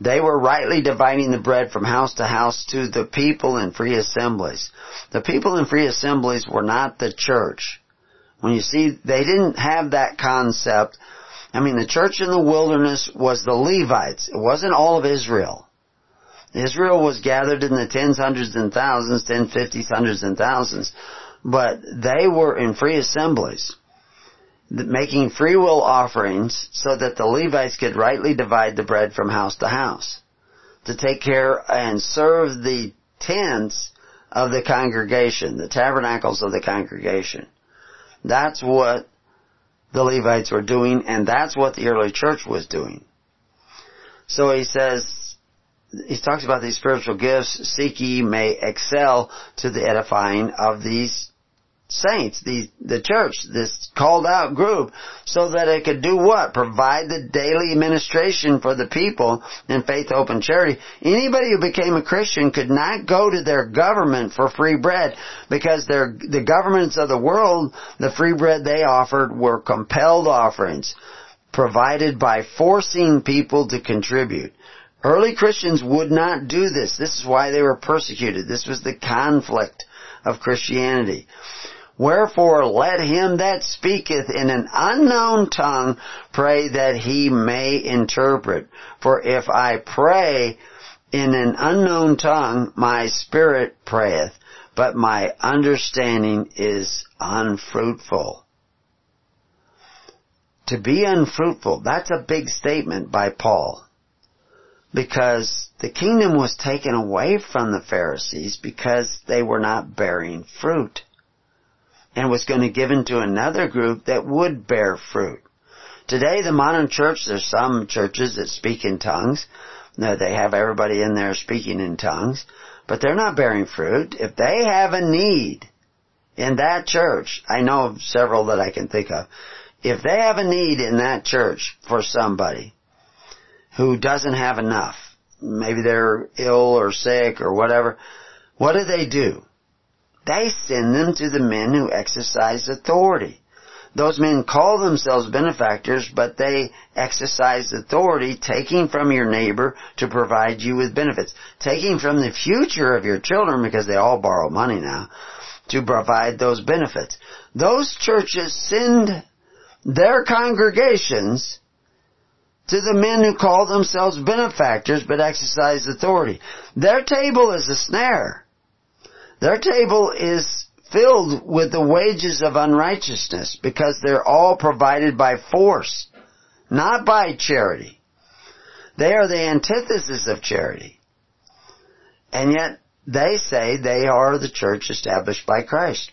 They were rightly dividing the bread from house to house to the people in free assemblies. The people in free assemblies were not the church. When you see, they didn't have that concept. I mean, the church in the wilderness was the Levites. It wasn't all of Israel. Israel was gathered in the tens, hundreds, and thousands, ten, fifties, hundreds, and thousands. But they were in free assemblies, making free will offerings so that the Levites could rightly divide the bread from house to house, to take care and serve the tents of the congregation, the tabernacles of the congregation. That's what the Levites were doing, and that's what the early church was doing. So he says, he talks about these spiritual gifts, seek ye may excel to the edifying of these saints, the church, this called out group, so that it could do what? Provide the daily administration for the people in faith, hope, and charity. Anybody who became a Christian could not go to their government for free bread, because the governments of the world, the free bread they offered were compelled offerings provided by forcing people to contribute. Early Christians would not do this. This is why they were persecuted. This was the conflict of Christianity. Wherefore, let him that speaketh in an unknown tongue pray that he may interpret. For if I pray in an unknown tongue, my spirit prayeth, but my understanding is unfruitful. To be unfruitful, that's a big statement by Paul. Because the kingdom was taken away from the Pharisees because they were not bearing fruit, and was going to give into another group that would bear fruit. Today, the modern church, there's some churches that speak in tongues. No, they have everybody in there speaking in tongues, but they're not bearing fruit. If they have a need in that church, I know of several that I can think of. If they have a need in that church for somebody who doesn't have enough, maybe they're ill or sick or whatever, what do? They send them to the men who exercise authority. Those men call themselves benefactors, but they exercise authority, taking from your neighbor to provide you with benefits, taking from the future of your children, because they all borrow money now, to provide those benefits. Those churches send their congregations to the men who call themselves benefactors but exercise authority. Their table is a snare. Their table is filled with the wages of unrighteousness, because they're all provided by force, not by charity. They are the antithesis of charity. And yet they say they are the church established by Christ.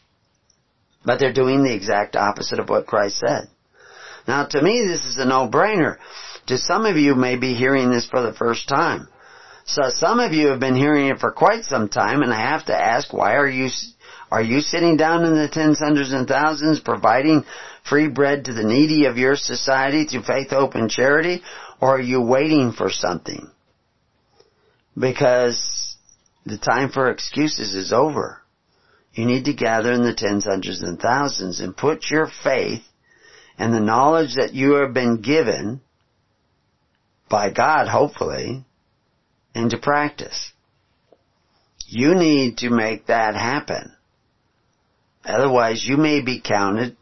But they're doing the exact opposite of what Christ said. Now, to me, this is a no-brainer. To some of you may be hearing this for the first time. So some of you have been hearing it for quite some time, and I have to ask, why are you Are you sitting down in the 10 Sundays and thousands, providing free bread to the needy of your society through faith, hope, and charity? Or are you waiting for something? Because the time for excuses is over. You need to gather in the 10 Sundays and thousands and put your faith and the knowledge that you have been given by God, hopefully, into practice. You need to make that happen. Otherwise, you may be counted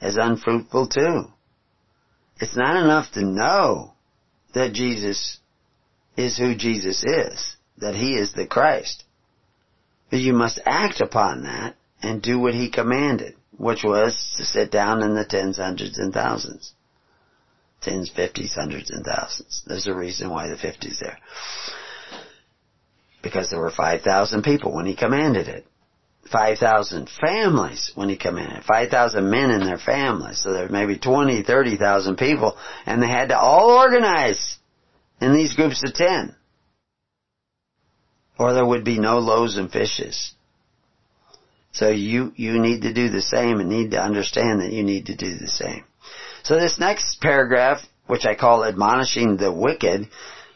as unfruitful too. It's not enough to know that Jesus is who Jesus is, that He is the Christ. But you must act upon that and do what He commanded, which was to sit down in the 10 Sundays and thousands. 10s, 50s, 100s, and 1000s. There's a reason why the 50s there. Because there were 5,000 people when He commanded it. 5,000 families when He commanded it. 5,000 men and their families. So there may be 20,000, 30,000 people. And they had to all organize in these groups of 10. Or there would be no loaves and fishes. So you need to do the same and need to understand that you need to do the same. So this next paragraph, which I call Admonishing the Wicked,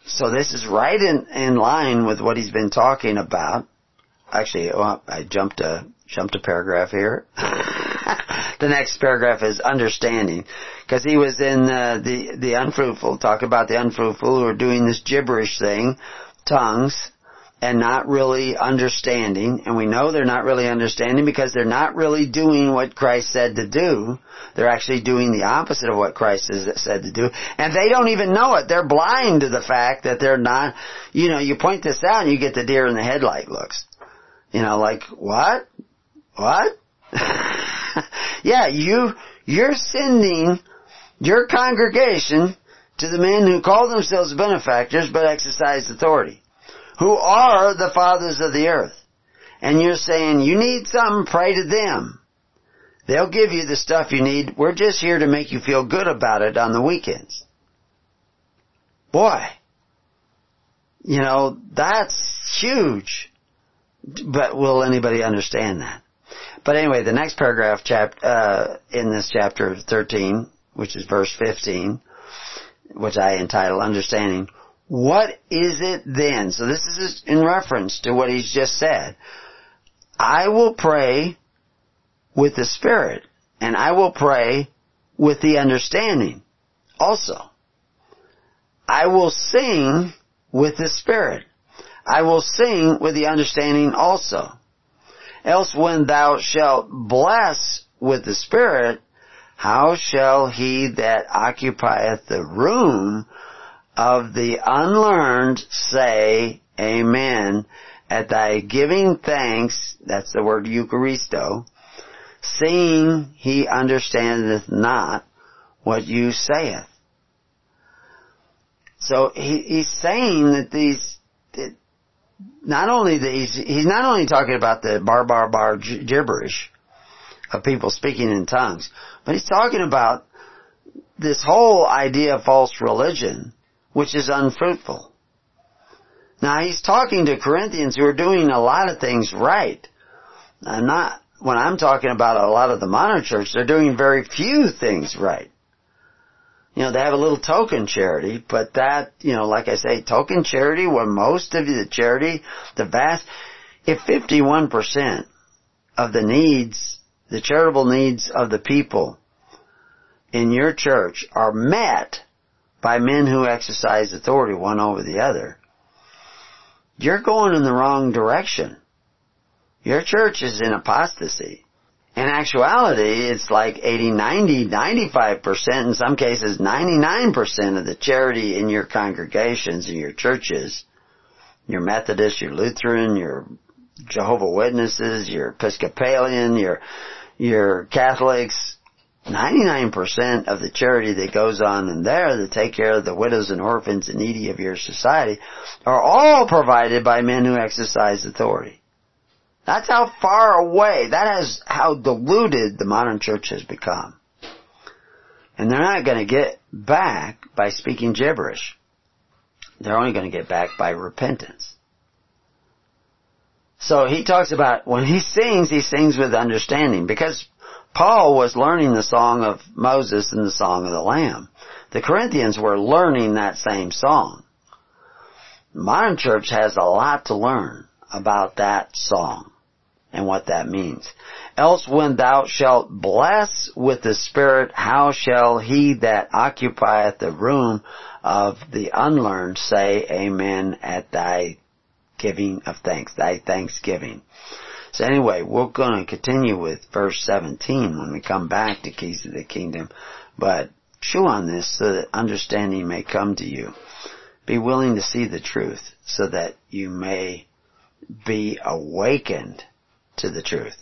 so this is right in line with what he's been talking about. Actually, well, I jumped a paragraph here. The next paragraph is Understanding, because he was in the unfruitful, talk about the unfruitful who are doing this gibberish thing, tongues, and not really understanding. And we know they're not really understanding because they're not really doing what Christ said to do. They're actually doing the opposite of what Christ said to do. And they don't even know it. They're blind to the fact that they're not, you know, you point this out and you get the deer in the headlight looks. You know, like, what? What? Yeah, you're sending your congregation to the men who call themselves benefactors but exercise authority, who are the fathers of the earth. And you're saying, you need something, pray to them. They'll give you the stuff you need. We're just here to make you feel good about it on the weekends. Boy, you know, that's huge. But will anybody understand that? But anyway, the next paragraph in this chapter 13, which is verse 15, which I entitle Understanding, what is it then? So this is in reference to what he's just said. I will pray with the Spirit, and I will pray with the understanding also. I will sing with the Spirit. I will sing with the understanding also. Else when thou shalt bless with the Spirit, how shall he that occupieth the room of the unlearned say, Amen, at thy giving thanks, that's the word Eucharisto, seeing he understandeth not what you saith. So he's saying that he's not only talking about the bar gibberish of people speaking in tongues, but he's talking about this whole idea of false religion, which is unfruitful. Now, he's talking to Corinthians who are doing a lot of things right. When I'm talking about a lot of the modern church, they're doing very few things right. You know, they have a little token charity, but that, you know, like I say, token charity, where most of the charity, if 51% of the charitable needs of the people in your church are met by men who exercise authority one over the other, you're going in the wrong direction. Your church is in apostasy. In actuality, it's like 80, 90, 95%, in some cases 99% of the charity in your congregations, in your churches, your Methodist, your Lutheran, your Jehovah's Witnesses, your Episcopalian, your Catholics, 99% of the charity that goes on in there to take care of the widows and orphans and needy of your society are all provided by men who exercise authority. That's how far away, that is how diluted the modern church has become. And they're not going to get back by speaking gibberish. They're only going to get back by repentance. So he talks about when he sings with understanding, because Paul was learning the song of Moses and the song of the Lamb. The Corinthians were learning that same song. Modern church has a lot to learn about that song and what that means. Else when thou shalt bless with the Spirit, how shall he that occupieth the room of the unlearned say amen at thy giving of thanks, thy thanksgiving. So anyway, we're going to continue with verse 17 when we come back to Keys of the Kingdom. But chew on this so that understanding may come to you. Be willing to see the truth so that you may be awakened to the truth.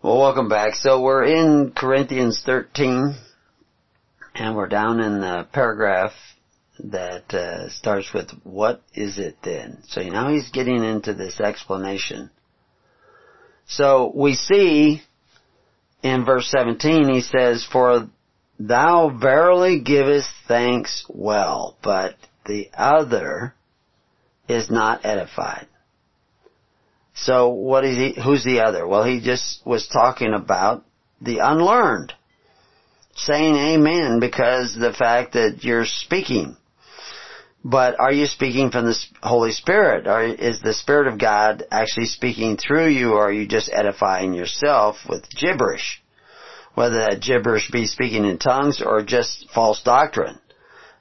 Well, welcome back. So we're in Corinthians 13, and we're down in the paragraph that starts with, what is it then? So now he's getting into this explanation. So we see in verse 17, he says, for thou verily givest thanks well, but the other is not edified. So what is he, who's the other? Well, he just was talking about the unlearned, saying amen because the fact that you're speaking. But are you speaking from the Holy Spirit? Or is the Spirit of God actually speaking through you, or are you just edifying yourself with gibberish? Whether that gibberish be speaking in tongues or just false doctrine.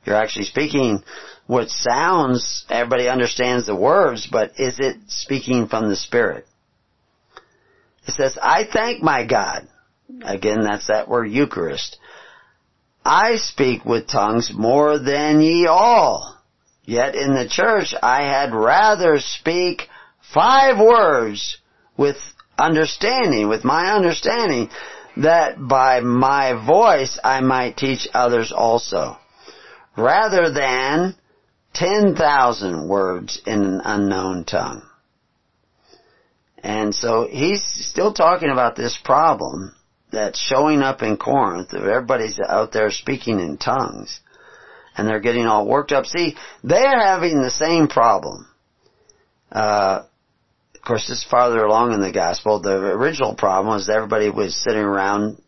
You're actually speaking what sounds, everybody understands the words, but is it speaking from the Spirit? It says, I thank my God. Again, that's that word Eucharist. I speak with tongues more than ye all. Yet in the church I had rather speak 5 words with understanding, with my understanding, that by my voice I might teach others also, rather than 10,000 words in an unknown tongue. And so he's still talking about this problem that's showing up in Corinth, of everybody's out there speaking in tongues. And they're getting all worked up. See, they're having the same problem. Of course, this is farther along in the gospel. The original problem was everybody was sitting around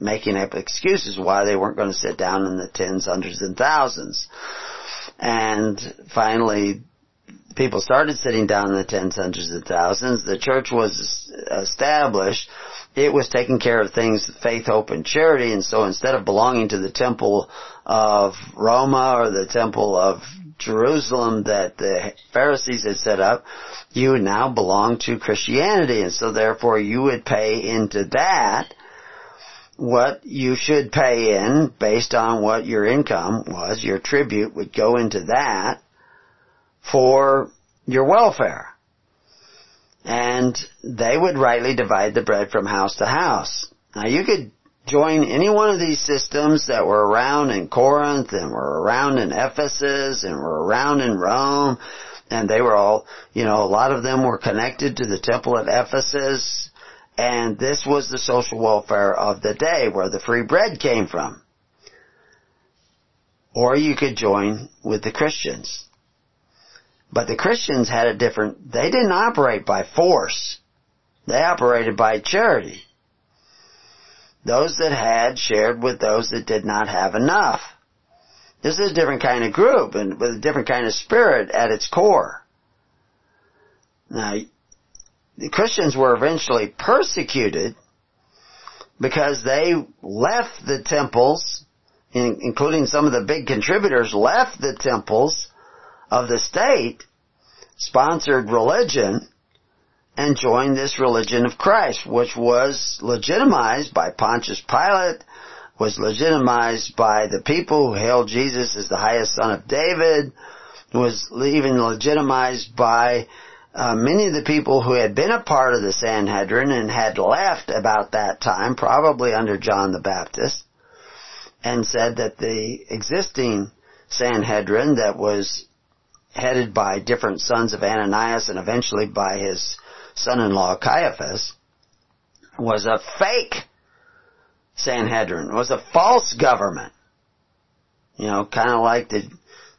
making up excuses why they weren't going to sit down in the tens, hundreds, and thousands. And finally, people started sitting down in the tens, hundreds, and thousands. The church was established. It was taking care of things, faith, hope, and charity. And so instead of belonging to the temple of Rome or the temple of Jerusalem that the Pharisees had set up, you now belong to Christianity. And so therefore you would pay into that what you should pay in based on what your income was. Your tribute would go into that for your welfare. And they would rightly divide the bread from house to house. Now you could join any one of these systems that were around in Corinth and were around in Ephesus and were around in Rome. And they were all, you know, a lot of them were connected to the temple at Ephesus. And this was the social welfare of the day where the free bread came from. Or you could join with the Christians. But the Christians had a different, they didn't operate by force. They operated by charity. Those that had shared with those that did not have enough. This is a different kind of group and with a different kind of spirit at its core. Now, the Christians were eventually persecuted because they left the temples, including some of the big contributors left the temples of the state sponsored religion and joined this religion of Christ, which was legitimized by Pontius Pilate, was legitimized by the people who hailed Jesus as the highest son of David, was even legitimized by many of the people who had been a part of the Sanhedrin and had left about that time, probably under John the Baptist, and said that the existing Sanhedrin that was headed by different sons of Ananias and eventually by his son-in-law Caiaphas, was a fake Sanhedrin, was a false government. You know, kind of like the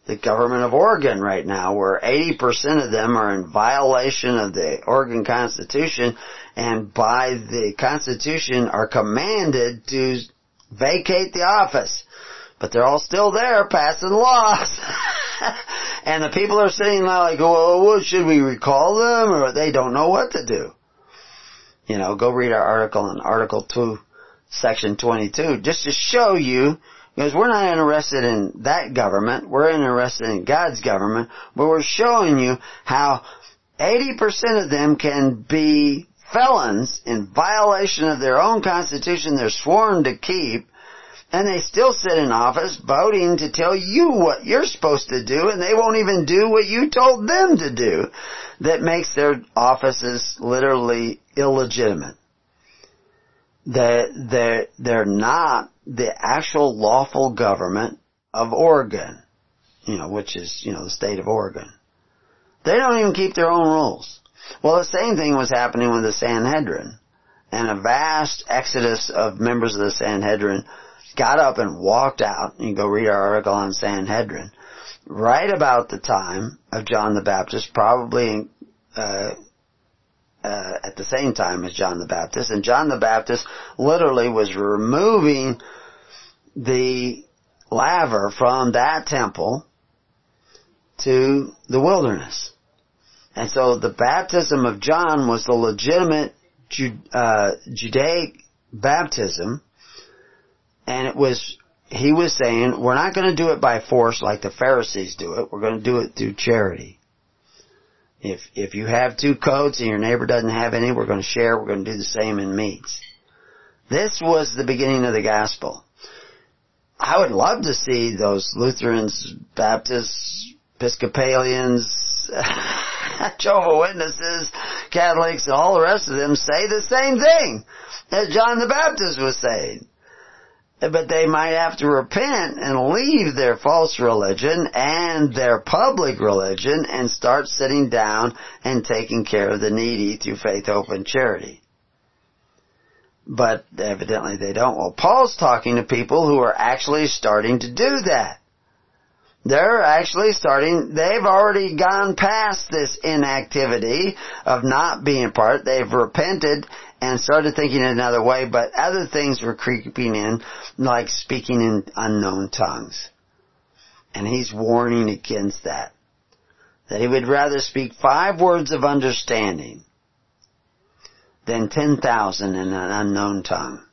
the government of Oregon right now, where 80% of them are in violation of the Oregon Constitution, and by the Constitution are commanded to vacate the office. But they're all still there passing laws. And the people are sitting there like, well, should we recall them? Or they don't know what to do. You know, go read our article in Article 2, Section 22, just to show you, because we're not interested in that government. We're interested in God's government. But we're showing you how 80% of them can be felons in violation of their own constitution they're sworn to keep, and they still sit in office voting to tell you what you're supposed to do, and they won't even do what you told them to do. That makes their offices literally illegitimate. They're not the actual lawful government of Oregon, which is, the state of Oregon. They don't even keep their own rules. Well, the same thing was happening with the Sanhedrin, and a vast exodus of members of the Sanhedrin got up and walked out. You can go read our article on Sanhedrin. Right about the time of John the Baptist, probably at the same time as John the Baptist. And John the Baptist literally was removing the laver from that temple to the wilderness. And so the baptism of John was the legitimate Judaic baptism. And he was saying, we're not going to do it by force like the Pharisees do it. We're going to do it through charity. If you have two coats and your neighbor doesn't have any, we're going to share. We're going to do the same in meats. This was the beginning of the gospel. I would love to see those Lutherans, Baptists, Episcopalians, Jehovah's Witnesses, Catholics, and all the rest of them say the same thing that John the Baptist was saying. But they might have to repent and leave their false religion and their public religion and start sitting down and taking care of the needy through faith, hope, and charity. But evidently they don't. Well, Paul's talking to people who are actually starting to do that. They're actually starting, they've already gone past this inactivity of not being part. They've repented and started thinking another way, but other things were creeping in, like speaking in unknown tongues. And he's warning against that. That he would rather speak 5 words of understanding than 10,000 in an unknown tongue.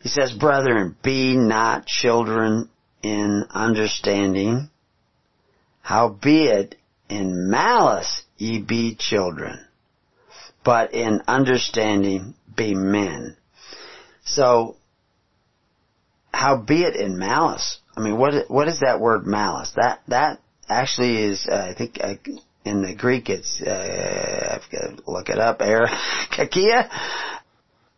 He says, brethren, be not children in understanding, howbeit in malice ye be children, but in understanding be men. So, howbeit in malice. I mean, what is that word malice? That actually is, I think in the Greek it's, I've got to look it up, kakia?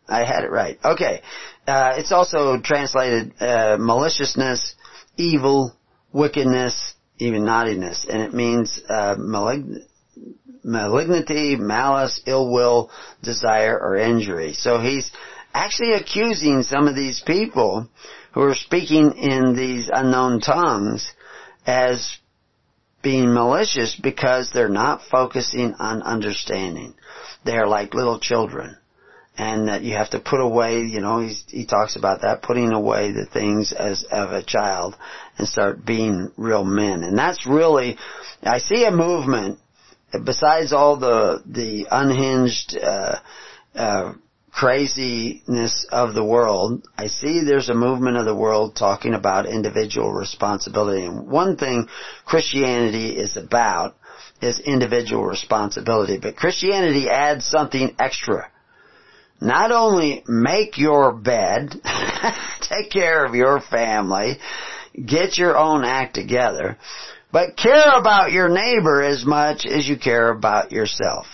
I had it right. Okay. It's also translated maliciousness, evil, wickedness, even naughtiness. And it means malignity, malice, ill will, desire, or injury. So he's actually accusing some of these people who are speaking in these unknown tongues as being malicious because they're not focusing on understanding. They're like little children. And that you have to put away, he talks about that, putting away the things as of a child and start being real men. And that's really, I see a movement, besides all the unhinged, craziness of the world, I see there's a movement of the world talking about individual responsibility. And one thing Christianity is about is individual responsibility. But Christianity adds something extra. Not only make your bed, take care of your family, get your own act together, but care about your neighbor as much as you care about yourself.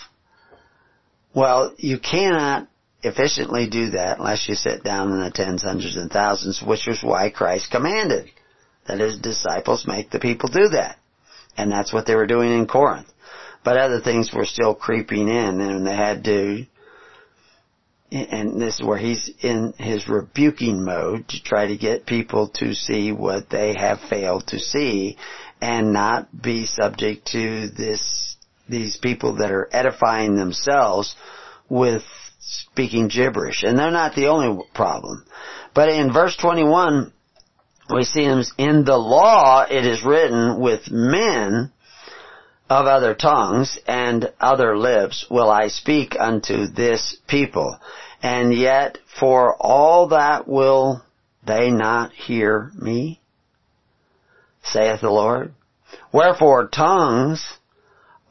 Well, you cannot efficiently do that unless you sit down in the tens, hundreds, and thousands, which is why Christ commanded that his disciples make the people do that. And that's what they were doing in Corinth. But other things were still creeping in, and they had to and this is where he's in his rebuking mode to try to get people to see what they have failed to see and not be subject to these people that are edifying themselves with speaking gibberish. And they're not the only problem. But in verse 21, we see him, in the law it is written, with men of other tongues and other lips will I speak unto this people, and yet for all that will they not hear me, saith the Lord. Wherefore tongues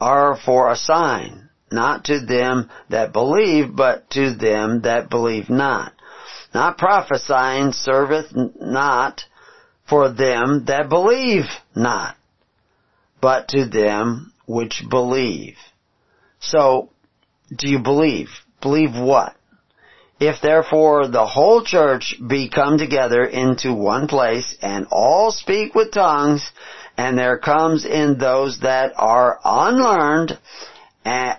are for a sign, not to them that believe, but to them that believe not. Not prophesying serveth not for them that believe not, but to them which believe. So, do you believe? Believe what? If therefore the whole church be come together into one place, and all speak with tongues, and there comes in those that are unlearned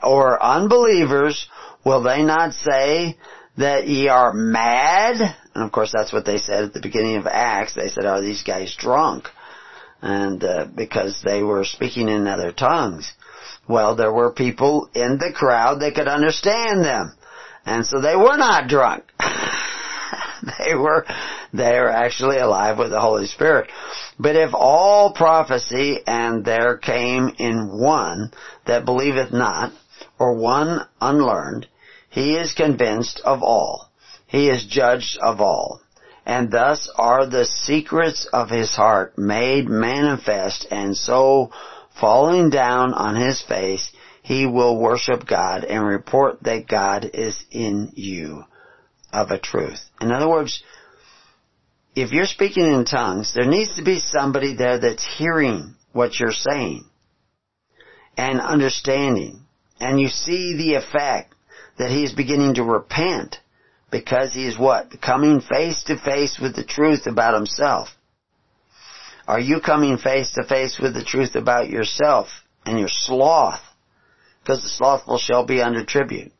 or unbelievers, will they not say that ye are mad? And of course that's what they said at the beginning of Acts. They said, are these guys drunk? And because they were speaking in other tongues. Well, there were people in the crowd that could understand them. And so they were not drunk. They were actually alive with the Holy Spirit. But if all prophecy, and there came in one that believeth not, or one unlearned, he is convinced of all. He is judged of all. And thus are the secrets of his heart made manifest, and so, falling down on his face, he will worship God and report that God is in you of a truth. In other words, if you're speaking in tongues, there needs to be somebody there that's hearing what you're saying and understanding. And you see the effect that he's beginning to repent. Because he is what? Coming face to face with the truth about himself. Are you coming face to face with the truth about yourself and your sloth? Because the slothful shall be under tribute.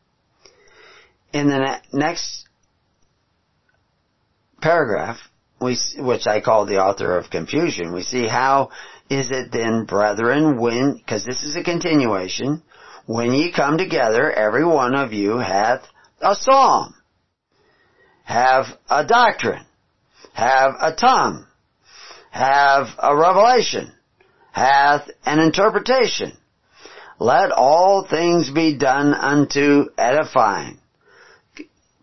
In the next paragraph, which I call the author of confusion, we see, how is it then, brethren, when, because this is a continuation, when ye come together, every one of you hath a psalm, have a doctrine, have a tongue, have a revelation, hath an interpretation. Let all things be done unto edifying.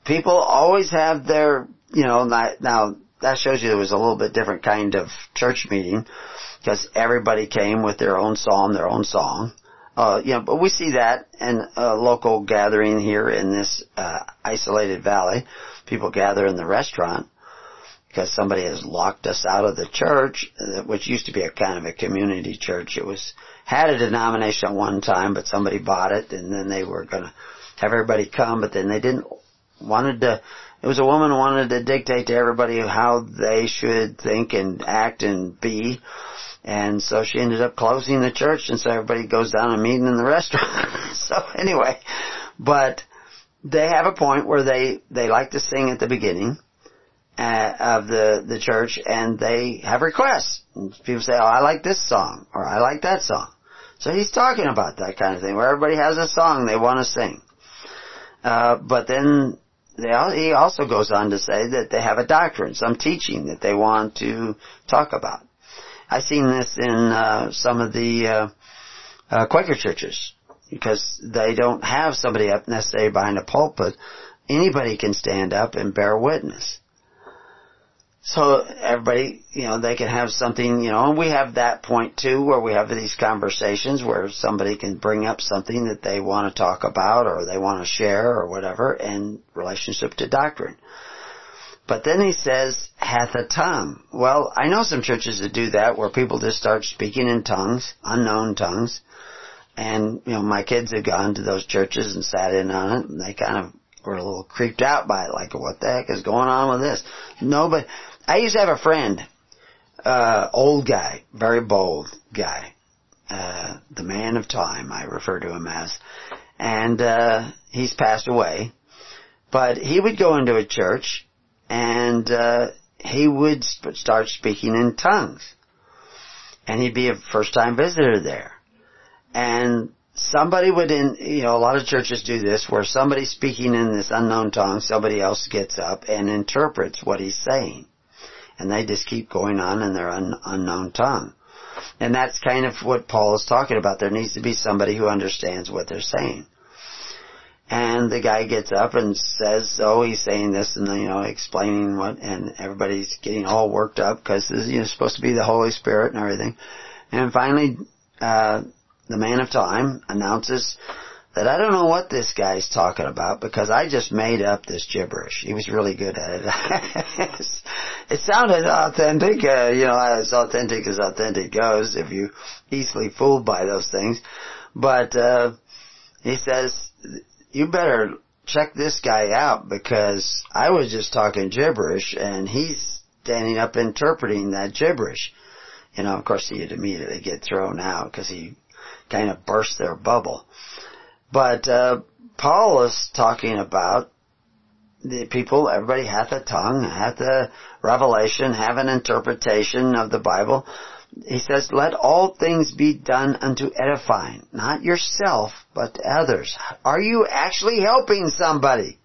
People always have their, now that shows you there was a little bit different kind of church meeting, because everybody came with their own psalm, their own song. But we see that in a local gathering here in this isolated valley. People gather in the restaurant because somebody has locked us out of the church, which used to be a kind of a community church. It had a denomination at one time, but somebody bought it, and then they were going to have everybody come, but then they it was a woman who wanted to dictate to everybody how they should think and act and be. And so she ended up closing the church, and so everybody goes down and meeting in the restaurant. So anyway, but they have a point where they like to sing at the beginning of the church, and they have requests. And people say, I like this song, or I like that song. So he's talking about that kind of thing, where everybody has a song they want to sing. But then he also goes on to say that they have a doctrine, some teaching that they want to talk about. I've seen this in some of the Quaker churches, because they don't have somebody up necessarily behind a pulpit. Anybody can stand up and bear witness. So everybody, they can have something, and we have that point too, where we have these conversations where somebody can bring up something that they want to talk about or they want to share or whatever in relationship to doctrine. But then he says, hath a tongue. Well, I know some churches that do that, where people just start speaking in tongues, unknown tongues. And, my kids have gone to those churches and sat in on it, and they kind of were a little creeped out by it, like, what the heck is going on with this? No, but I used to have a friend, old guy, very bold guy, the man of time, I refer to him as, and he's passed away. But he would go into a church and he would start speaking in tongues. And he'd be a first-time visitor there. And somebody would, a lot of churches do this, where somebody's speaking in this unknown tongue, somebody else gets up and interprets what he's saying. And they just keep going on in their unknown tongue. And that's kind of what Paul is talking about. There needs to be somebody who understands what they're saying. And the guy gets up and says, oh, he's saying this, and explaining what, and everybody's getting all worked up because this is supposed to be the Holy Spirit and everything. And finally, the man of time announces that I don't know what this guy's talking about because I just made up this gibberish. He was really good at it. It sounded authentic, as authentic goes if you're easily fooled by those things. But he says, you better check this guy out because I was just talking gibberish and he's standing up interpreting that gibberish. Of course, he'd immediately get thrown out because he kind of burst their bubble. But Paul is talking about the people, everybody hath a tongue, hath a revelation, have an interpretation of the Bible. He says, let all things be done unto edifying, not yourself, but others. Are you actually helping somebody?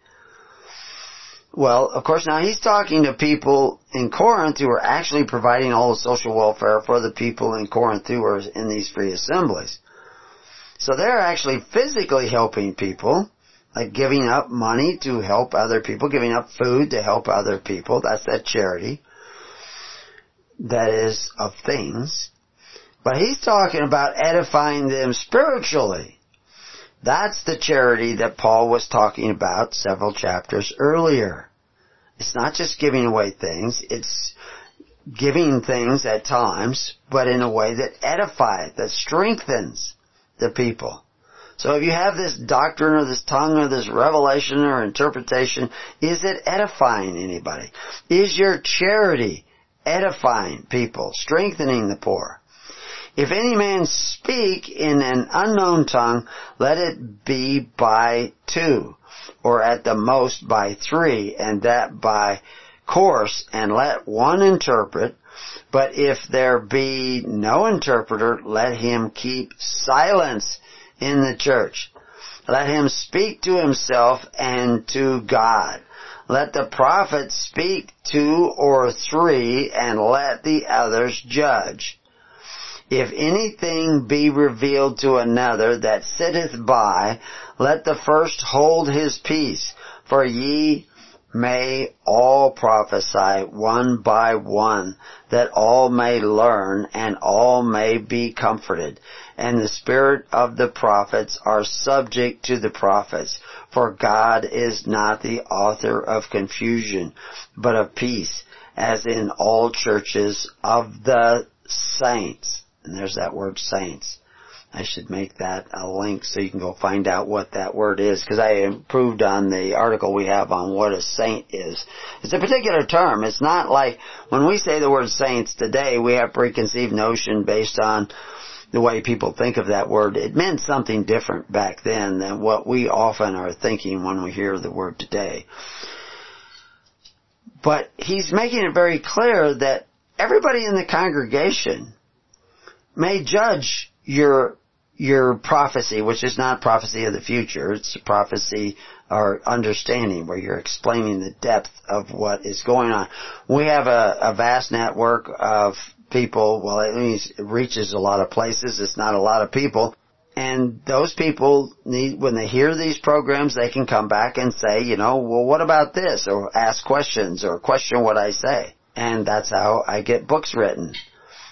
Well, of course, now he's talking to people in Corinth who are actually providing all the social welfare for the people in Corinth who are in these free assemblies. So they're actually physically helping people, like giving up money to help other people, giving up food to help other people. That's that charity. That is of things. But he's talking about edifying them spiritually. That's the charity that Paul was talking about several chapters earlier. It's not just giving away things. It's giving things at times, but in a way that edifies, that strengthens the people. So if you have this doctrine or this tongue or this revelation or interpretation, is it edifying anybody? Is your charity edifying people, strengthening the poor? If any man speak in an unknown tongue, let it be by two, or at the most by three, and that by course, and let one interpret. But if there be no interpreter, let him keep silence in the church. Let him speak to himself and to God. Let the prophet speak two or three, and let the others judge. If anything be revealed to another that sitteth by, let the first hold his peace, for ye may all prophesy one by one, that all may learn and all may be comforted. And the spirit of the prophets are subject to the prophets. For God is not the author of confusion, but of peace, as in all churches of the saints. And there's that word saints. I should make that a link so you can go find out what that word is, because I improved on the article we have on what a saint is. It's a particular term. It's not like when we say the word saints today, we have preconceived notion based on the way people think of that word. It meant something different back then than what we often are thinking when we hear the word today. But he's making it very clear that everybody in the congregation may judge your prophecy, which is not prophecy of the future. It's a prophecy or understanding where you're explaining the depth of what is going on. We have a vast network of people. Well, it reaches a lot of places. It's not a lot of people. And those people need, when they hear these programs, they can come back and say, well, what about this? Or ask questions or question what I say. And that's how I get books written,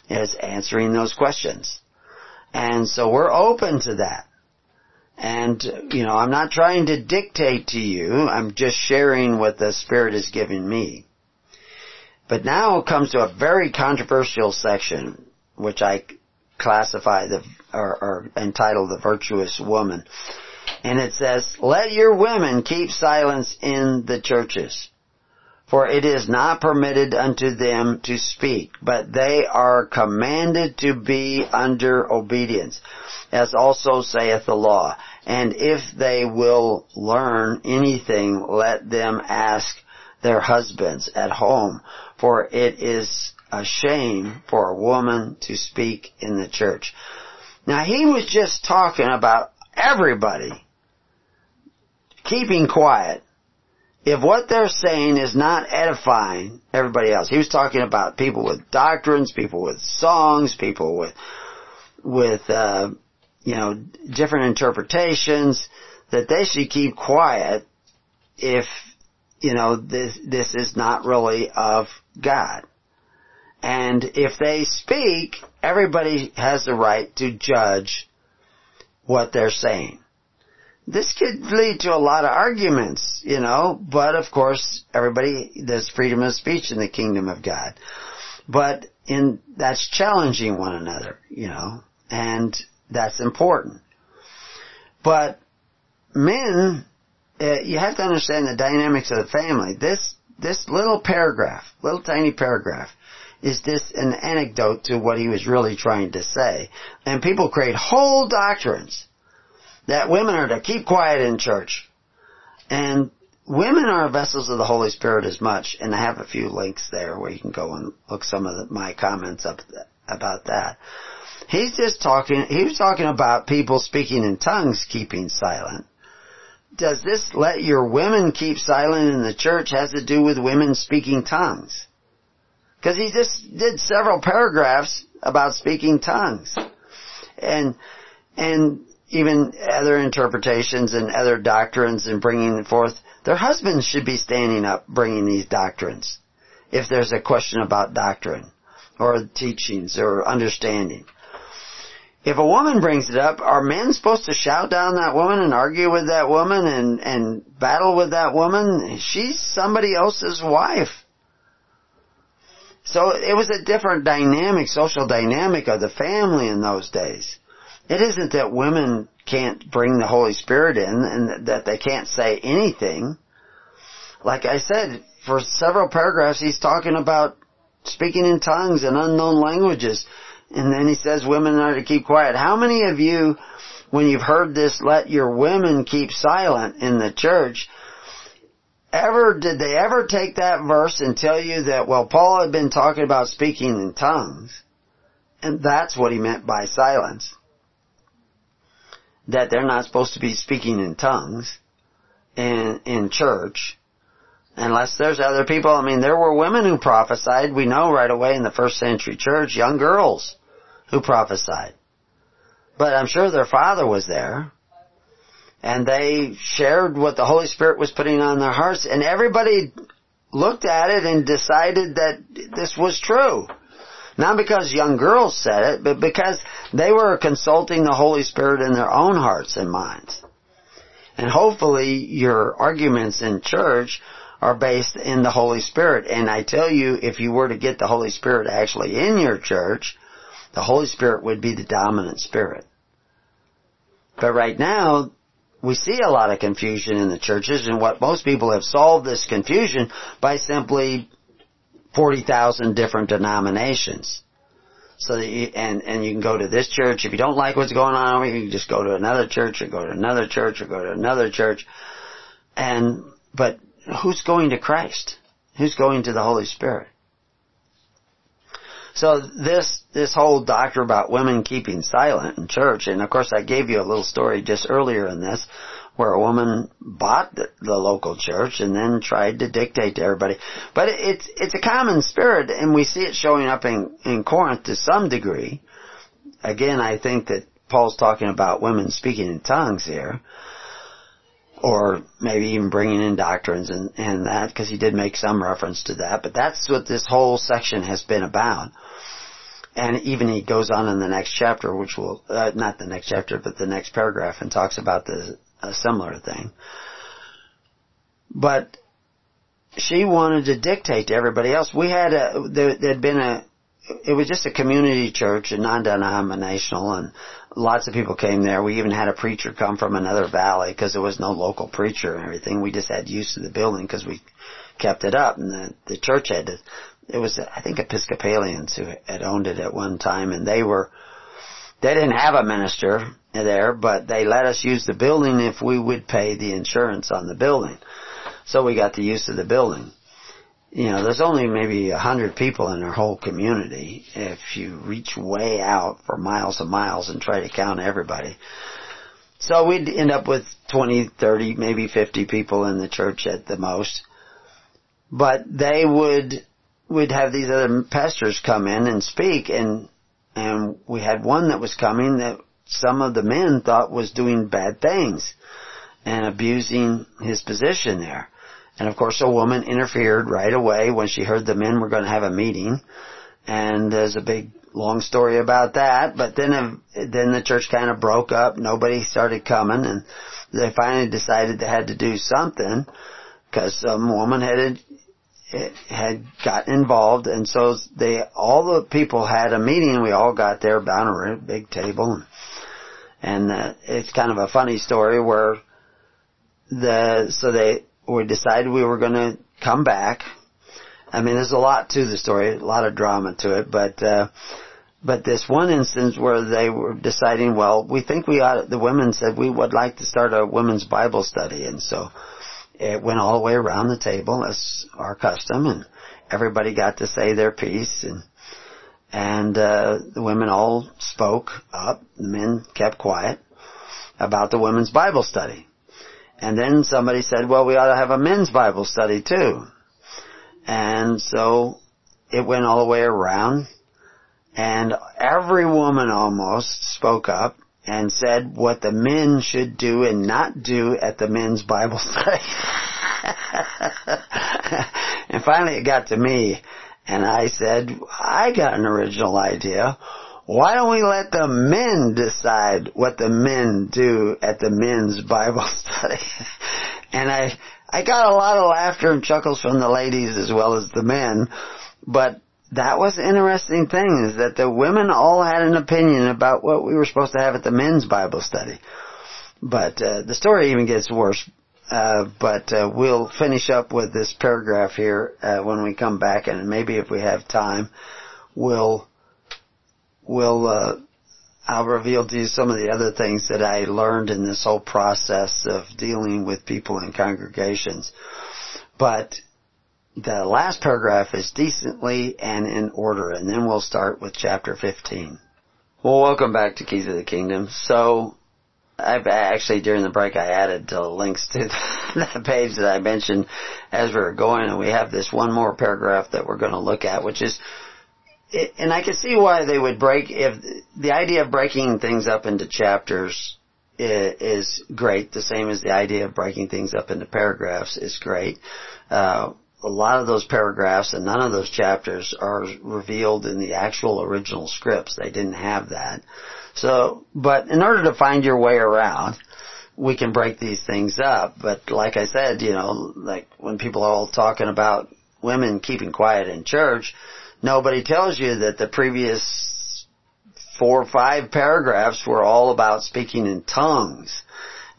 is answering those questions. And so we're open to that. And, I'm not trying to dictate to you. I'm just sharing what the Spirit has given me. But now comes to a very controversial section, which I classify or entitle The Virtuous Woman. And it says, let your women keep silence in the churches, for it is not permitted unto them to speak, but they are commanded to be under obedience. as also saith the law. And if they will learn anything, let them ask their husbands at home, for it is a shame for a woman to speak in the church. Now, he was just talking about everybody keeping quiet. If what they're saying is not edifying everybody else, he was talking about people with doctrines, people with songs, people with different interpretations, that they should keep quiet if, this is not really of God. And if they speak, everybody has the right to judge what they're saying. This could lead to a lot of arguments, but of course there's freedom of speech in the kingdom of God. But that's challenging one another, and that's important. But men, you have to understand the dynamics of the family. This little tiny paragraph, is just an anecdote to what he was really trying to say. And people create whole doctrines that women are to keep quiet in church. And women are vessels of the Holy Spirit as much. And I have a few links there where you can go and look some of my comments up about that. He was talking about people speaking in tongues keeping silent. Does this let your women keep silent in the church has to do with women speaking tongues? Because he just did several paragraphs about speaking tongues. And even other interpretations and other doctrines and bringing forth. Their husbands should be standing up bringing these doctrines if there's a question about doctrine or teachings or understanding. If a woman brings it up, are men supposed to shout down that woman and argue with that woman and battle with that woman? She's somebody else's wife. So it was a different dynamic, social dynamic of the family in those days. It isn't that women can't bring the Holy Spirit in and that they can't say anything. Like I said, for several paragraphs he's talking about speaking in tongues and unknown languages. And then he says women are to keep quiet. How many of you, when you've heard this, let your women keep silent in the church, did they ever take that verse and tell you that, well, Paul had been talking about speaking in tongues, and that's what he meant by silence, that they're not supposed to be speaking in tongues in church, unless there's other people. I mean, there were women who prophesied. We know right away in the first century church, young girls who prophesied. But I'm sure their father was there. And they shared what the Holy Spirit was putting on their hearts. And everybody looked at it and decided that this was true. Not because young girls said it, but because they were consulting the Holy Spirit in their own hearts and minds. And hopefully your arguments in church are based in the Holy Spirit. And I tell you, if you were to get the Holy Spirit actually in your church, the Holy Spirit would be the dominant spirit. But right now, we see a lot of confusion in the churches, and what most people have solved this confusion by simply 40,000 different denominations. So that you can go to this church. If you don't like what's going on, you can just go to another church or go to another church or go to another church. But who's going to Christ? Who's going to the Holy Spirit? So this whole doctrine about women keeping silent in church, and of course I gave you a little story just earlier in this, where a woman bought the local church and then tried to dictate to everybody. But it's a common spirit, and we see it showing up in Corinth to some degree. Again, I think that Paul's talking about women speaking in tongues here, or maybe even bringing in doctrines and that, because he did make some reference to that. But that's what this whole section has been about. And even he goes on in the next chapter, which will, not the next chapter, but the next paragraph, and talks about a similar thing. But she wanted to dictate to everybody else. It was just a community church, and non-denominational, and lots of people came there. We even had a preacher come from another valley because there was no local preacher and everything. We just had use of the building because we kept it up, and the church it was, I think, Episcopalians who had owned it at one time, and they were They didn't have a minister there, but they let us use the building if we would pay the insurance on the building. So we got the use of the building. You know, there's only maybe 100 people in our whole community. If you reach way out for miles and miles and try to count everybody. So we'd end up with 20, 30, maybe 50 people in the church at the most. But we'd have these other pastors come in and speak, and we had one that was coming that some of the men thought was doing bad things and abusing his position there. And of course a woman interfered right away when she heard the men were going to have a meeting. And there's a big long story about that. But then the church kind of broke up. Nobody started coming, and they finally decided they had to do something because some woman had gotten involved. And so all the people had a meeting. We all got there down around a big table. And it's kind of a funny story where we decided we were going to come back. I mean, there's a lot to the story, a lot of drama to it, but this one instance where they were deciding, well, we think the women said we would like to start a women's Bible study. And so it went all the way around the table, as our custom, and everybody got to say their piece, and the women all spoke up, the men kept quiet about the women's Bible study. And then somebody said, well, we ought to have a men's Bible study too. And so it went all the way around, and every woman almost spoke up and said what the men should do and not do at the men's Bible study. And finally it got to me, and I said, I got an original idea. Why don't we let the men decide what the men do at the men's Bible study? And I got a lot of laughter and chuckles from the ladies as well as the men. But that was an interesting thing, is that the women all had an opinion about what we were supposed to have at the men's Bible study. But the story even gets worse. But we'll finish up with this paragraph here when we come back. And maybe if we have time, I'll reveal to you some of the other things that I learned in this whole process of dealing with people in congregations. But the last paragraph is decently and in order, and then we'll start with chapter 15. Well, welcome back to Keys of the Kingdom. So, I've actually, during the break, I added links to that page that I mentioned as we were going, and we have this one more paragraph that we're going to look at, which is, and I can see why they would break, if the idea of breaking things up into chapters is great, the same as the idea of breaking things up into paragraphs is great. A lot of those paragraphs and none of those chapters are revealed in the actual original scripts. They didn't have that. So, but in order to find your way around, we can break these things up. But like I said, you know, like when people are all talking about women keeping quiet in church, nobody tells you that the previous 4 or 5 paragraphs were all about speaking in tongues,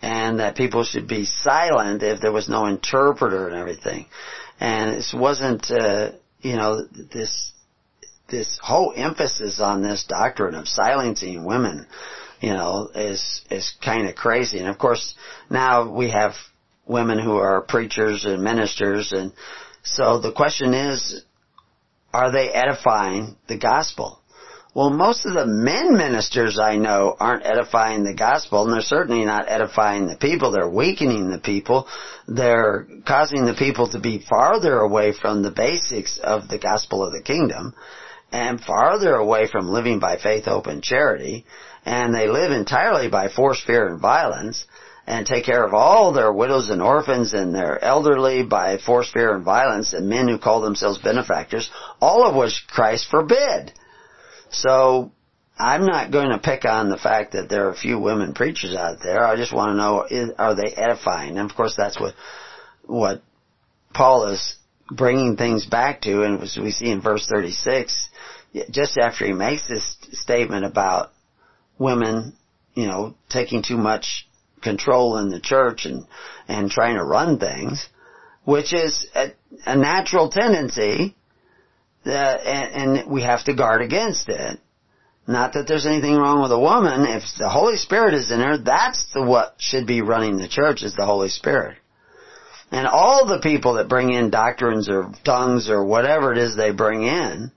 and that people should be silent if there was no interpreter and everything. And it wasn't, this whole emphasis on this doctrine of silencing women, you know, is kind of crazy. And of course, now we have women who are preachers and ministers, and so the question is, are they edifying the gospel? Well, most of the men ministers I know aren't edifying the gospel, and they're certainly not edifying the people. They're weakening the people. They're causing the people to be farther away from the basics of the gospel of the kingdom and farther away from living by faith, hope, and charity. And they live entirely by force, fear, and violence, and take care of all their widows and orphans and their elderly by force, fear, and violence, and men who call themselves benefactors, all of which Christ forbid. So I'm not going to pick on the fact that there are a few women preachers out there. I just want to know, are they edifying? And of course that's what Paul is bringing things back to, and as we see in verse 36, just after he makes this statement about women, you know, taking too much control in the church and trying to run things, which is a natural tendency, and we have to guard against it. Not that there's anything wrong with a woman. If the Holy Spirit is in her, that's what should be running the church, is the Holy Spirit. And all the people that bring in doctrines or tongues or whatever it is they bring in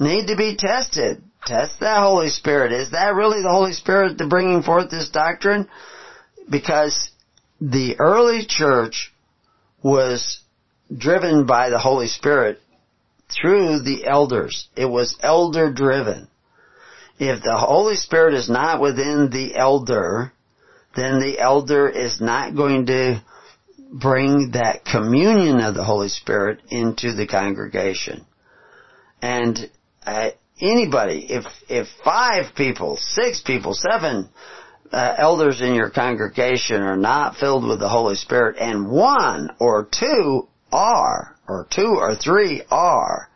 need to be tested. Test that Holy Spirit. Is that really the Holy Spirit bringing forth this doctrine? Because the early church was driven by the Holy Spirit through the elders. It was elder driven. If the Holy Spirit is not within the elder, then the elder is not going to bring that communion of the Holy Spirit into the congregation. And anybody, if 5 people, 6 people, 7 elders in your congregation are not filled with the Holy Spirit, and 1 or 2 are, or 2 or 3 are,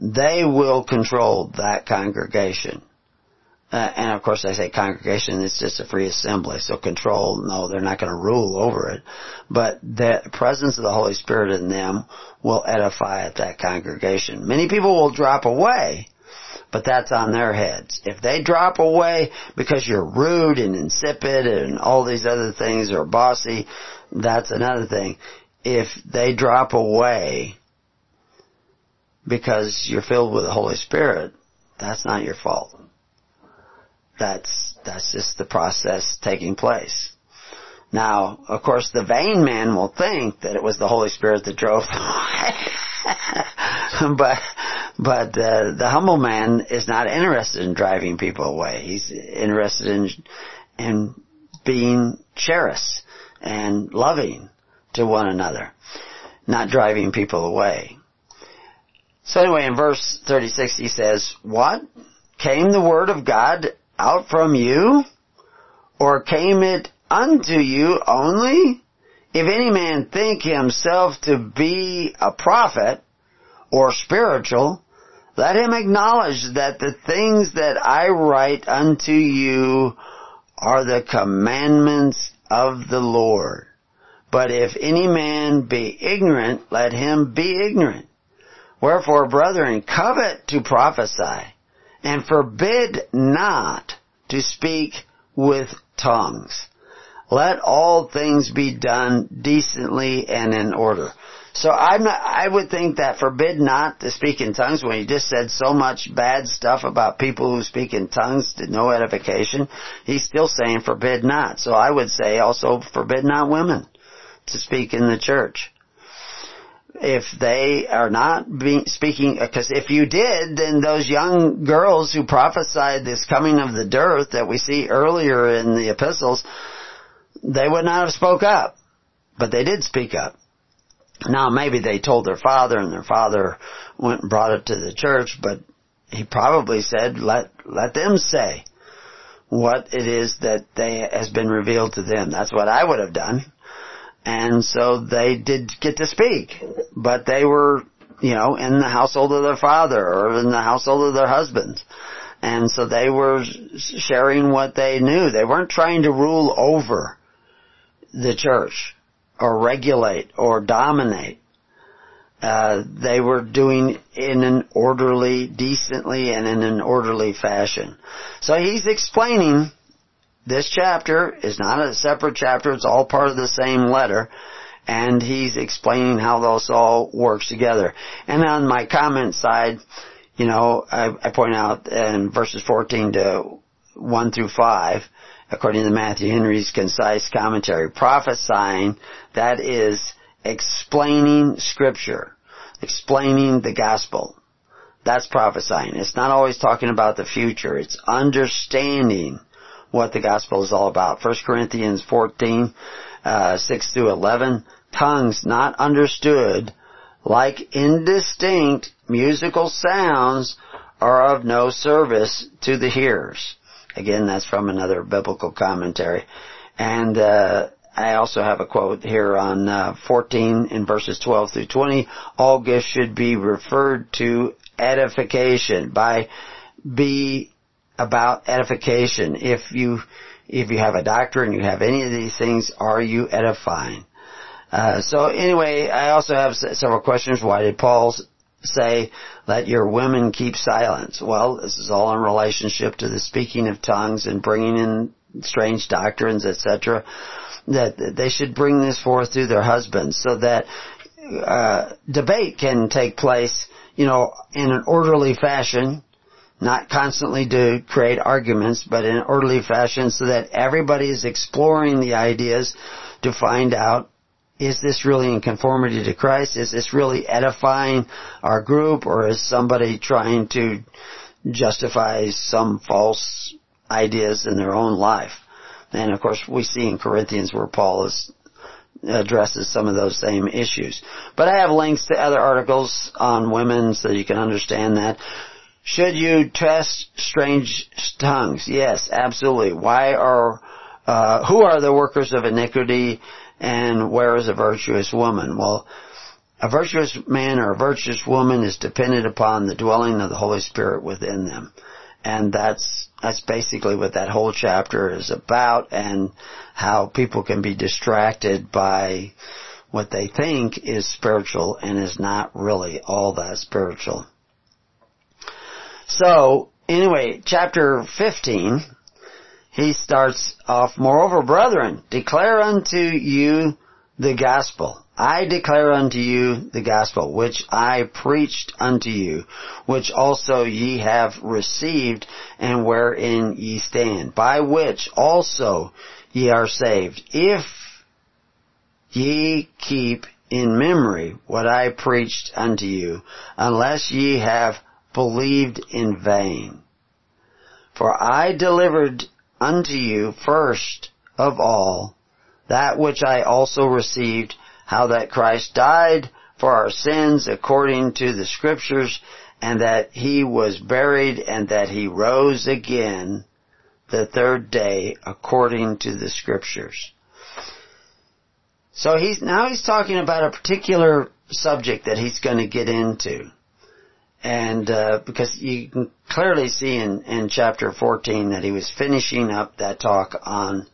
they will control that congregation. And of course I say congregation, it's just a free assembly, so control, no, they're not going to rule over it. But the presence of the Holy Spirit in them will edify at that congregation. Many people will drop away, but that's on their heads. If they drop away because you're rude and insipid and all these other things, or bossy, that's another thing. If they drop away because you're filled with the Holy Spirit, that's not your fault. That's just the process taking place. Now, of course, the vain man will think that it was the Holy Spirit that drove them away. But the humble man is not interested in driving people away. He's interested in being generous and loving to one another, not driving people away. So anyway, in verse 36 he says, "What? Came the word of God out from you, or came it unto you only? If any man think himself to be a prophet or spiritual, let him acknowledge that the things that I write unto you are the commandments of the Lord. But if any man be ignorant, let him be ignorant. Wherefore, brethren, covet to prophesy, and forbid not to speak with tongues. Let all things be done decently and in order." So I would think that forbid not to speak in tongues, when he just said so much bad stuff about people who speak in tongues to no edification, he's still saying forbid not. So I would say also forbid not women to speak in the church. If they are not speaking, because if you did, then those young girls who prophesied this coming of the dearth that we see earlier in the epistles, they would not have spoke up. But they did speak up. Now, maybe they told their father, and their father went and brought it to the church, but he probably said, let them say what it is that has been revealed to them. That's what I would have done. And so they did get to speak, but they were, in the household of their father or in the household of their husband. And so they were sharing what they knew. They weren't trying to rule over the church or regulate or dominate. They were doing in an orderly, decently, and in an orderly fashion. So he's explaining. This chapter is not a separate chapter. It's all part of the same letter. And he's explaining how those all works together. And on my comment side, I point out in verses 14 to 1 through 5, according to Matthew Henry's concise commentary, prophesying, that is explaining Scripture, explaining the gospel. That's prophesying. It's not always talking about the future. It's understanding what the gospel is all about. 1 Corinthians 14, 6 through 11. Tongues not understood, like indistinct musical sounds, are of no service to the hearers. Again, that's from another biblical commentary. And I also have a quote here on 14 in verses 12 through 20. All gifts should be referred to edification about edification. If you have a doctrine, you have any of these things, are you edifying? So anyway, I also have several questions. Why did Paul say, let your women keep silence. Well, this is all in relationship to the speaking of tongues and bringing in strange doctrines, etc., that they should bring this forth through their husbands so that debate can take place, you know, in an orderly fashion, not constantly to create arguments, but in an orderly fashion so that everybody is exploring the ideas to find out, is this really in conformity to Christ? Is this really edifying our group, or is somebody trying to justify some false ideas in their own life? And of course we see in Corinthians where Paul addresses some of those same issues. But I have links to other articles on women so you can understand that. Should you test strange tongues? Yes, absolutely. Why are, who are the workers of iniquity, and where is a virtuous woman? Well, a virtuous man or a virtuous woman is dependent upon the dwelling of the Holy Spirit within them. And that's basically what that whole chapter is about, and how people can be distracted by what they think is spiritual and is not really all that spiritual. So, anyway, chapter 15, he starts off, moreover, brethren, declare unto you the gospel. I declare unto you the gospel, which I preached unto you, which also ye have received, and wherein ye stand, by which also ye are saved, if ye keep in memory what I preached unto you, unless ye have believed in vain. For I delivered unto you first of all that which I also received, how that Christ died for our sins according to the Scriptures, and that he was buried, and that he rose again the third day according to the Scriptures. So he's talking about a particular subject that he's going to get into. And because you can clearly see in chapter 14 that he was finishing up that talk on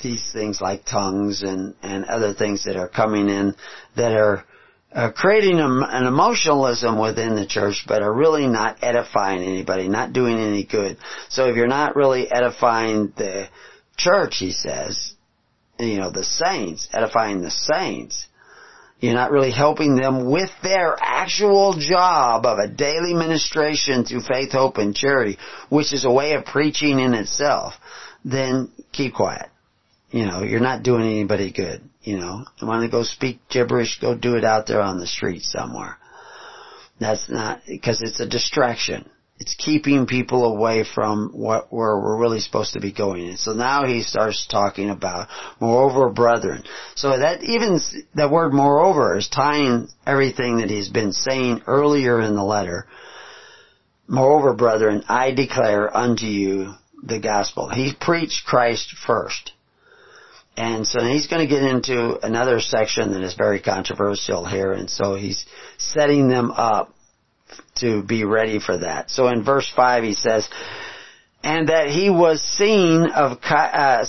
these things like tongues and other things that are coming in that are creating an emotionalism within the church, but are really not edifying anybody, not doing any good. So if you're not really edifying the church, he says, you know, the saints, edifying the saints, you're not really helping them with their actual job of a daily ministration through faith, hope, and charity, which is a way of preaching in itself, then keep quiet. You know, you're not doing anybody good. You know, you want to go speak gibberish, go do it out there on the street somewhere. That's not, because it's a distraction. It's keeping people away from where we're really supposed to be going. And so now he starts talking about, moreover, brethren. So that even the word moreover is tying everything that he's been saying earlier in the letter. Moreover, brethren, I declare unto you the gospel. He preached Christ first. And so he's going to get into another section that is very controversial here. And so he's setting them up to be ready for that. So in verse 5 he says, and that he was seen of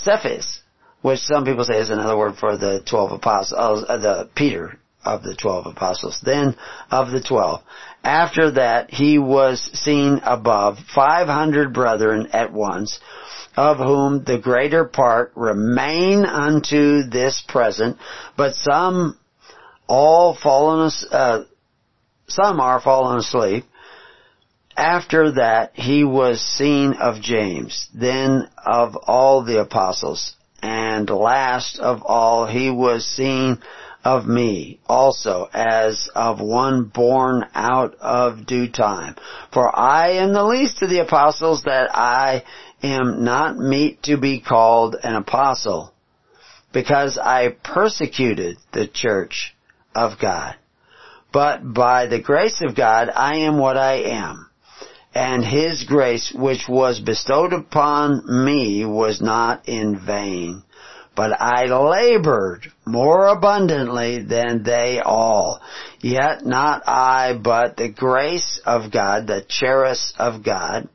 Cephas, which some people say is another word for the 12 apostles, the Peter of the 12 apostles, then of the 12. After that he was seen above 500 brethren at once, of whom the greater part remain unto this present, but some are fallen asleep. After that, he was seen of James, then of all the apostles, and last of all, he was seen of me also, as of one born out of due time. For I am the least of the apostles, that I am not meet to be called an apostle, because I persecuted the church of God. But by the grace of God, I am what I am. And His grace, which was bestowed upon me, was not in vain. But I labored more abundantly than they all. Yet not I, but the grace of God, the charis of God,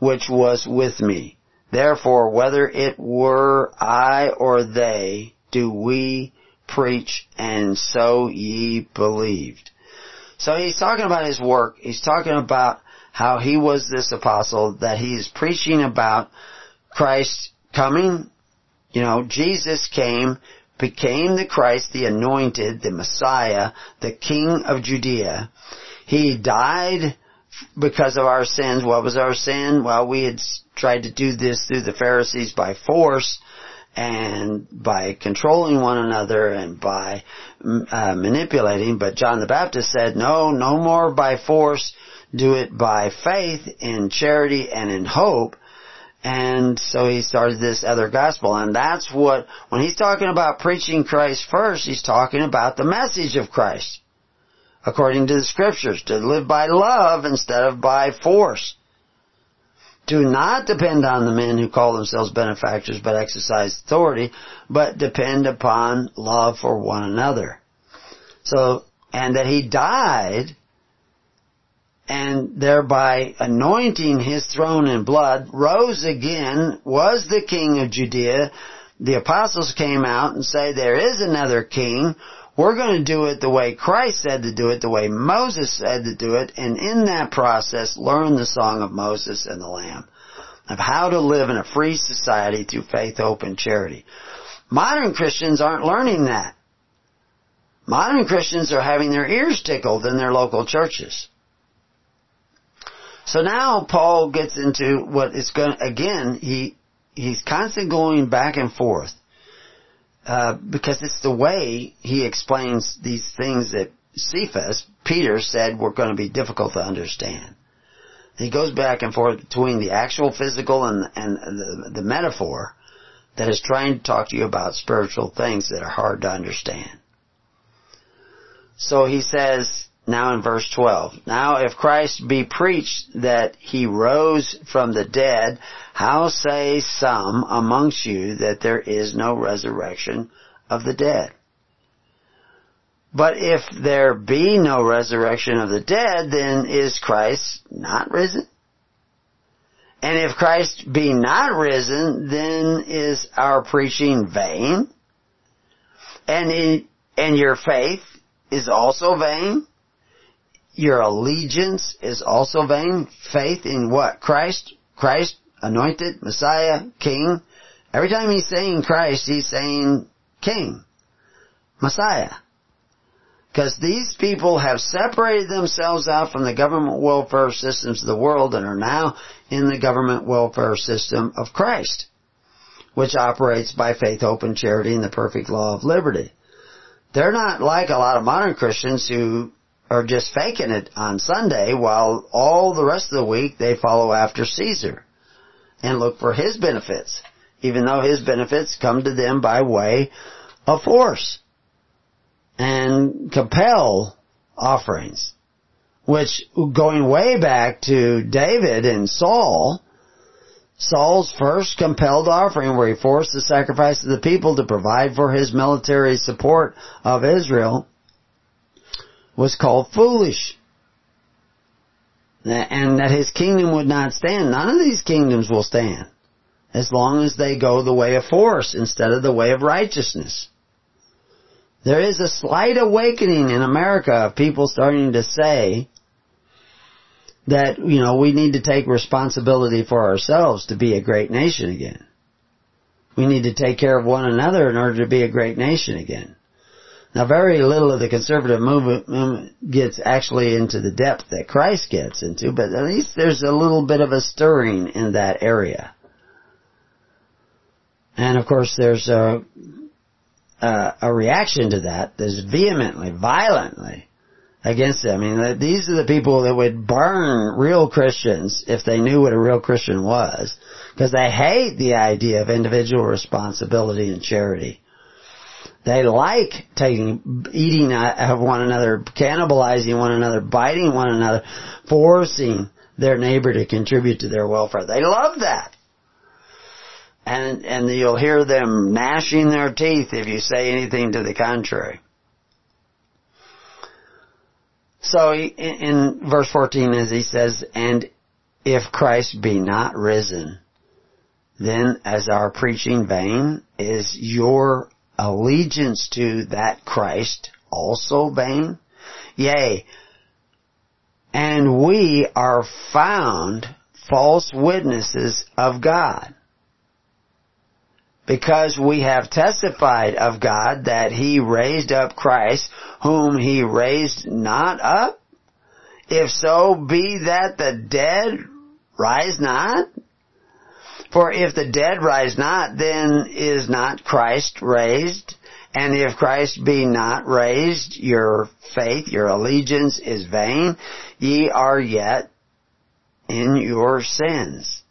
which was with me. Therefore, whether it were I or they, do we preach, and so ye believed. So he's talking about his work. He's talking about how he was this apostle, that he's preaching about Christ coming. You know, Jesus came, became the Christ, the anointed, the Messiah, the King of Judea. He died because of our sins. What was our sin? Well, we had tried to do this through the Pharisees by force and by controlling one another and by manipulating. But John the Baptist said, no more by force. Do it by faith, in charity, and in hope. And so he started this other gospel. And that's what, when he's talking about preaching Christ first, he's talking about the message of Christ, according to the scriptures, to live by love instead of by force. Do not depend on the men who call themselves benefactors but exercise authority, but depend upon love for one another. So, and that he died, and thereby anointing his throne in blood, rose again, was the King of Judea. The apostles came out and say, there is another king. We're going to do it the way Christ said to do it, the way Moses said to do it, and in that process learn the song of Moses and the Lamb, of how to live in a free society through faith, hope, and charity. Modern Christians aren't learning that. Modern Christians are having their ears tickled in their local churches. So now Paul gets into what is going to, again, he's constantly going back and forth. Because it's the way he explains these things that Cephas, Peter, said were going to be difficult to understand. He goes back and forth between the actual physical and the metaphor that is trying to talk to you about spiritual things that are hard to understand. So he says, now in verse 12, now if Christ be preached that he rose from the dead, how say some amongst you that there is no resurrection of the dead? But if there be no resurrection of the dead, then is Christ not risen? And if Christ be not risen, then is our preaching vain? And your faith is also vain? Your allegiance is also vain. Faith in what? Christ. Christ, anointed, Messiah, King. Every time he's saying Christ, he's saying King, Messiah. Because these people have separated themselves out from the government welfare systems of the world and are now in the government welfare system of Christ, which operates by faith, hope, and charity and the perfect law of liberty. They're not like a lot of modern Christians who are just faking it on Sunday while all the rest of the week they follow after Caesar and look for his benefits, even though his benefits come to them by way of force and compel offerings, which, going way back to David and Saul, Saul's first compelled offering, where he forced the sacrifice of the people to provide for his military support of Israel, was called foolish, and that his kingdom would not stand. None of these kingdoms will stand as long as they go the way of force instead of the way of righteousness. There is a slight awakening in America of people starting to say that, you know, we need to take responsibility for ourselves to be a great nation again. We need to take care of one another in order to be a great nation again. Now, very little of the conservative movement gets actually into the depth that Christ gets into, but at least there's a little bit of a stirring in that area. And, of course, there's a reaction to that that's vehemently, violently against it. I mean, these are the people that would burn real Christians if they knew what a real Christian was, because they hate the idea of individual responsibility and charity. They like eating of one another, cannibalizing one another, biting one another, forcing their neighbor to contribute to their welfare. They love that. And you'll hear them gnashing their teeth if you say anything to the contrary. So in verse 14, as he says, and if Christ be not risen, then as our preaching vain, is your allegiance to that Christ also vain? Yea, and we are found false witnesses of God, because we have testified of God that He raised up Christ, whom He raised not up. If so be that the dead rise not. For if the dead rise not, then is not Christ raised. And if Christ be not raised, your faith, your allegiance is vain. Ye are yet in your sins.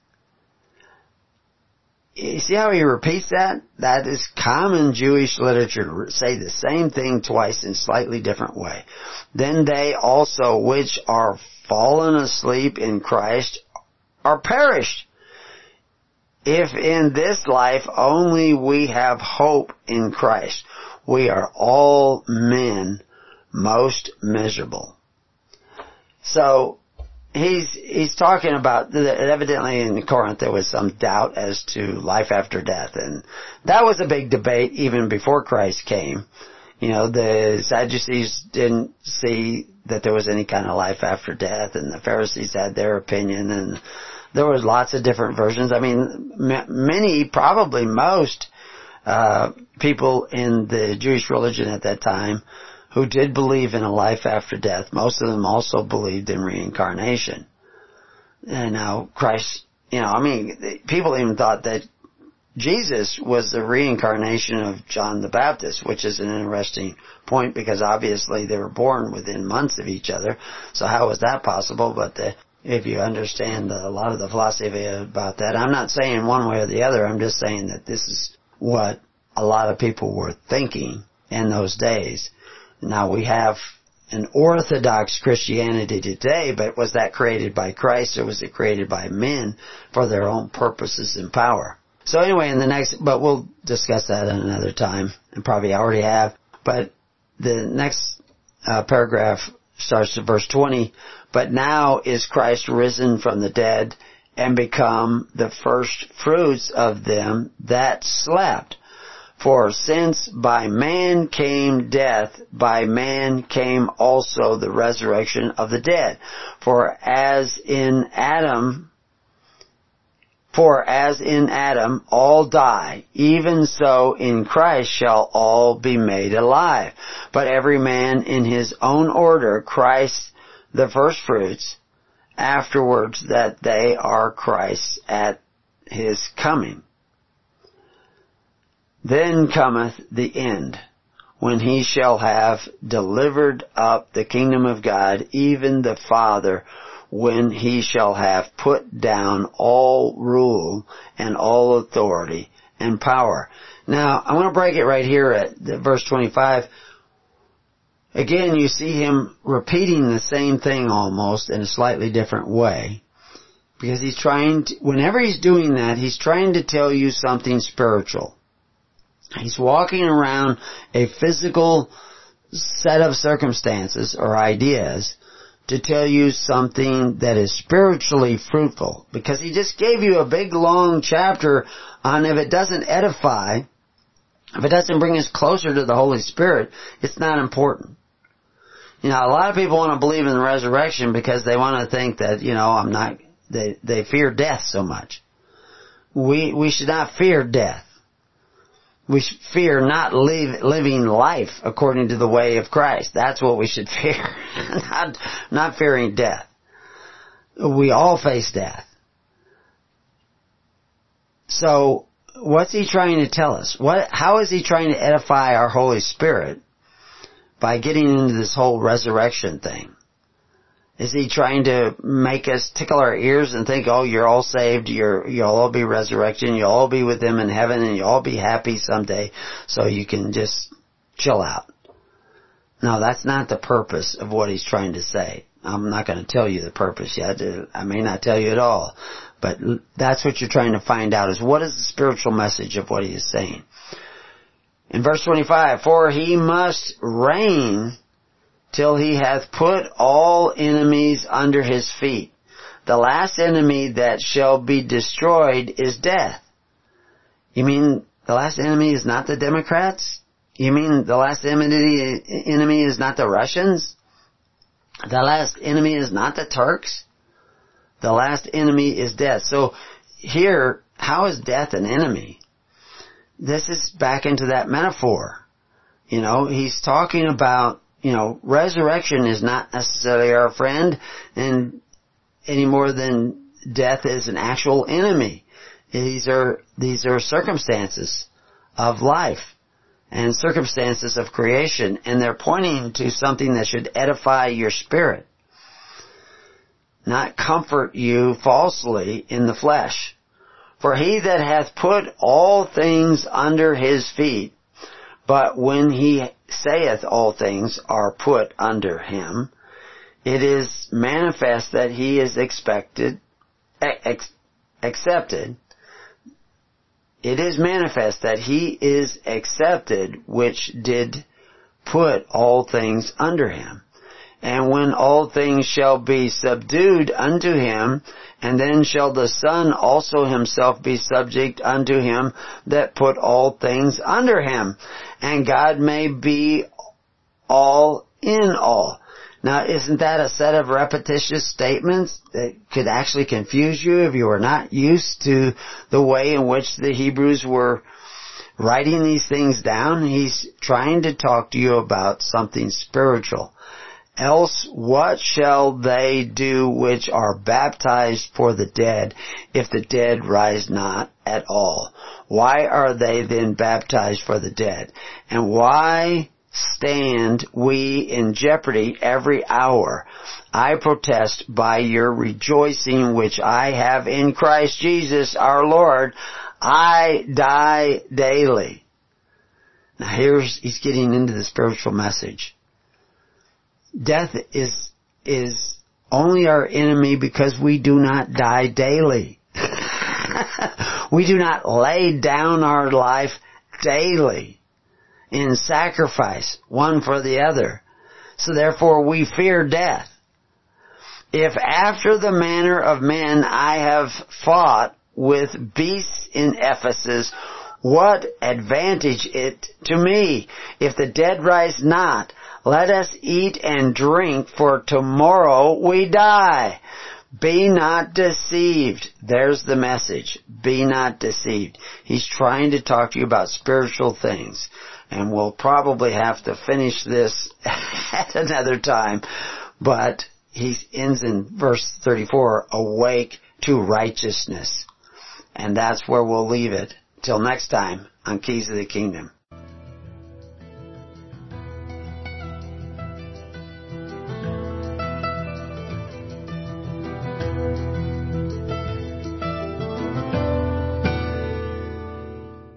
You see how he repeats that? That is common Jewish literature to say the same thing twice in a slightly different way. Then they also which are fallen asleep in Christ are perished. If in this life only we have hope in Christ, we are all men most miserable. So, He's talking about, evidently in Corinth there was some doubt as to life after death, and that was a big debate even before Christ came. You know, the Sadducees didn't see that there was any kind of life after death, and the Pharisees had their opinion, and there was lots of different versions. I mean, many, probably most, people in the Jewish religion at that time who did believe in a life after death, most of them also believed in reincarnation. And now Christ, you know, I mean, people even thought that Jesus was the reincarnation of John the Baptist, which is an interesting point because obviously they were born within months of each other. So how was that possible? But if you understand a lot of the philosophy about that, I'm not saying one way or the other. I'm just saying that this is what a lot of people were thinking in those days. Now, we have an Orthodox Christianity today, but was that created by Christ or was it created by men for their own purposes and power? So anyway, but we'll discuss that at another time, and probably already have. But the next paragraph starts at verse 20. But now is Christ risen from the dead and become the first fruits of them that slept. For since by man came death, by man came also the resurrection of the dead. For as in Adam all die, even so in Christ shall all be made alive. But every man in his own order, Christ the firstfruits, afterwards that they are Christ's at his coming. Then cometh the end, when he shall have delivered up the kingdom of God, even the Father, when he shall have put down all rule and all authority and power. Now, I want to break it right here at verse 25. Again, you see him repeating the same thing almost in a slightly different way. Because he's trying to, whenever he's doing that, he's trying to tell you something spiritual. He's walking around a physical set of circumstances or ideas to tell you something that is spiritually fruitful. Because he just gave you a big long chapter on if it doesn't edify, if it doesn't bring us closer to the Holy Spirit, it's not important. You know, a lot of people want to believe in the resurrection because they want to think that, you know, they fear death so much. We should not fear death. We should fear not living life according to the way of Christ. That's what we should fear, not fearing death. We all face death. So, what's he trying to tell us? How is he trying to edify our Holy Spirit by getting into this whole resurrection thing? Is he trying to make us tickle our ears and think, oh, you're all saved, you'll all be resurrected, and you'll all be with them in heaven, and you'll all be happy someday, so you can just chill out? No, that's not the purpose of what he's trying to say. I'm not going to tell you the purpose yet. I may not tell you at all. But that's what you're trying to find out, is what is the spiritual message of what he is saying. In verse 25, for he must reign till he hath put all enemies under his feet. The last enemy that shall be destroyed is death. You mean The last enemy is not the Democrats? You mean the last enemy is not the Russians? The last enemy is not the Turks? The last enemy is death. So here, how is death an enemy? This is back into that metaphor. You know, he's talking about, you know, resurrection is not necessarily our friend, and any more than death is an actual enemy. These are circumstances of life and circumstances of creation, and they're pointing to something that should edify your spirit, not comfort you falsely in the flesh. For he that hath put all things under his feet, but when he saith all things are put under him, it is manifest that he is accepted. It is manifest that he is accepted, which did put all things under him. And when all things shall be subdued unto him, and then shall the Son also himself be subject unto him that put all things under him, and God may be all in all. Now, isn't that a set of repetitious statements that could actually confuse you if you were not used to the way in which the Hebrews were writing these things down? He's trying to talk to you about something spiritual. Else what shall they do which are baptized for the dead, if the dead rise not at all? Why are they then baptized for the dead? And why stand we in jeopardy every hour? I protest by your rejoicing which I have in Christ Jesus our Lord, I die daily. Now he's getting into the spiritual message. Death is only our enemy because we do not die daily. We do not lay down our life daily in sacrifice, one for the other. So therefore we fear death. If after the manner of men I have fought with beasts in Ephesus, what advantage it to me? If the dead rise not, let us eat and drink, for tomorrow we die. Be not deceived. There's the message. Be not deceived. He's trying to talk to you about spiritual things. And we'll probably have to finish this at another time. But he ends in verse 34, awake to righteousness. And that's where we'll leave it. Till next time on Keys of the Kingdom.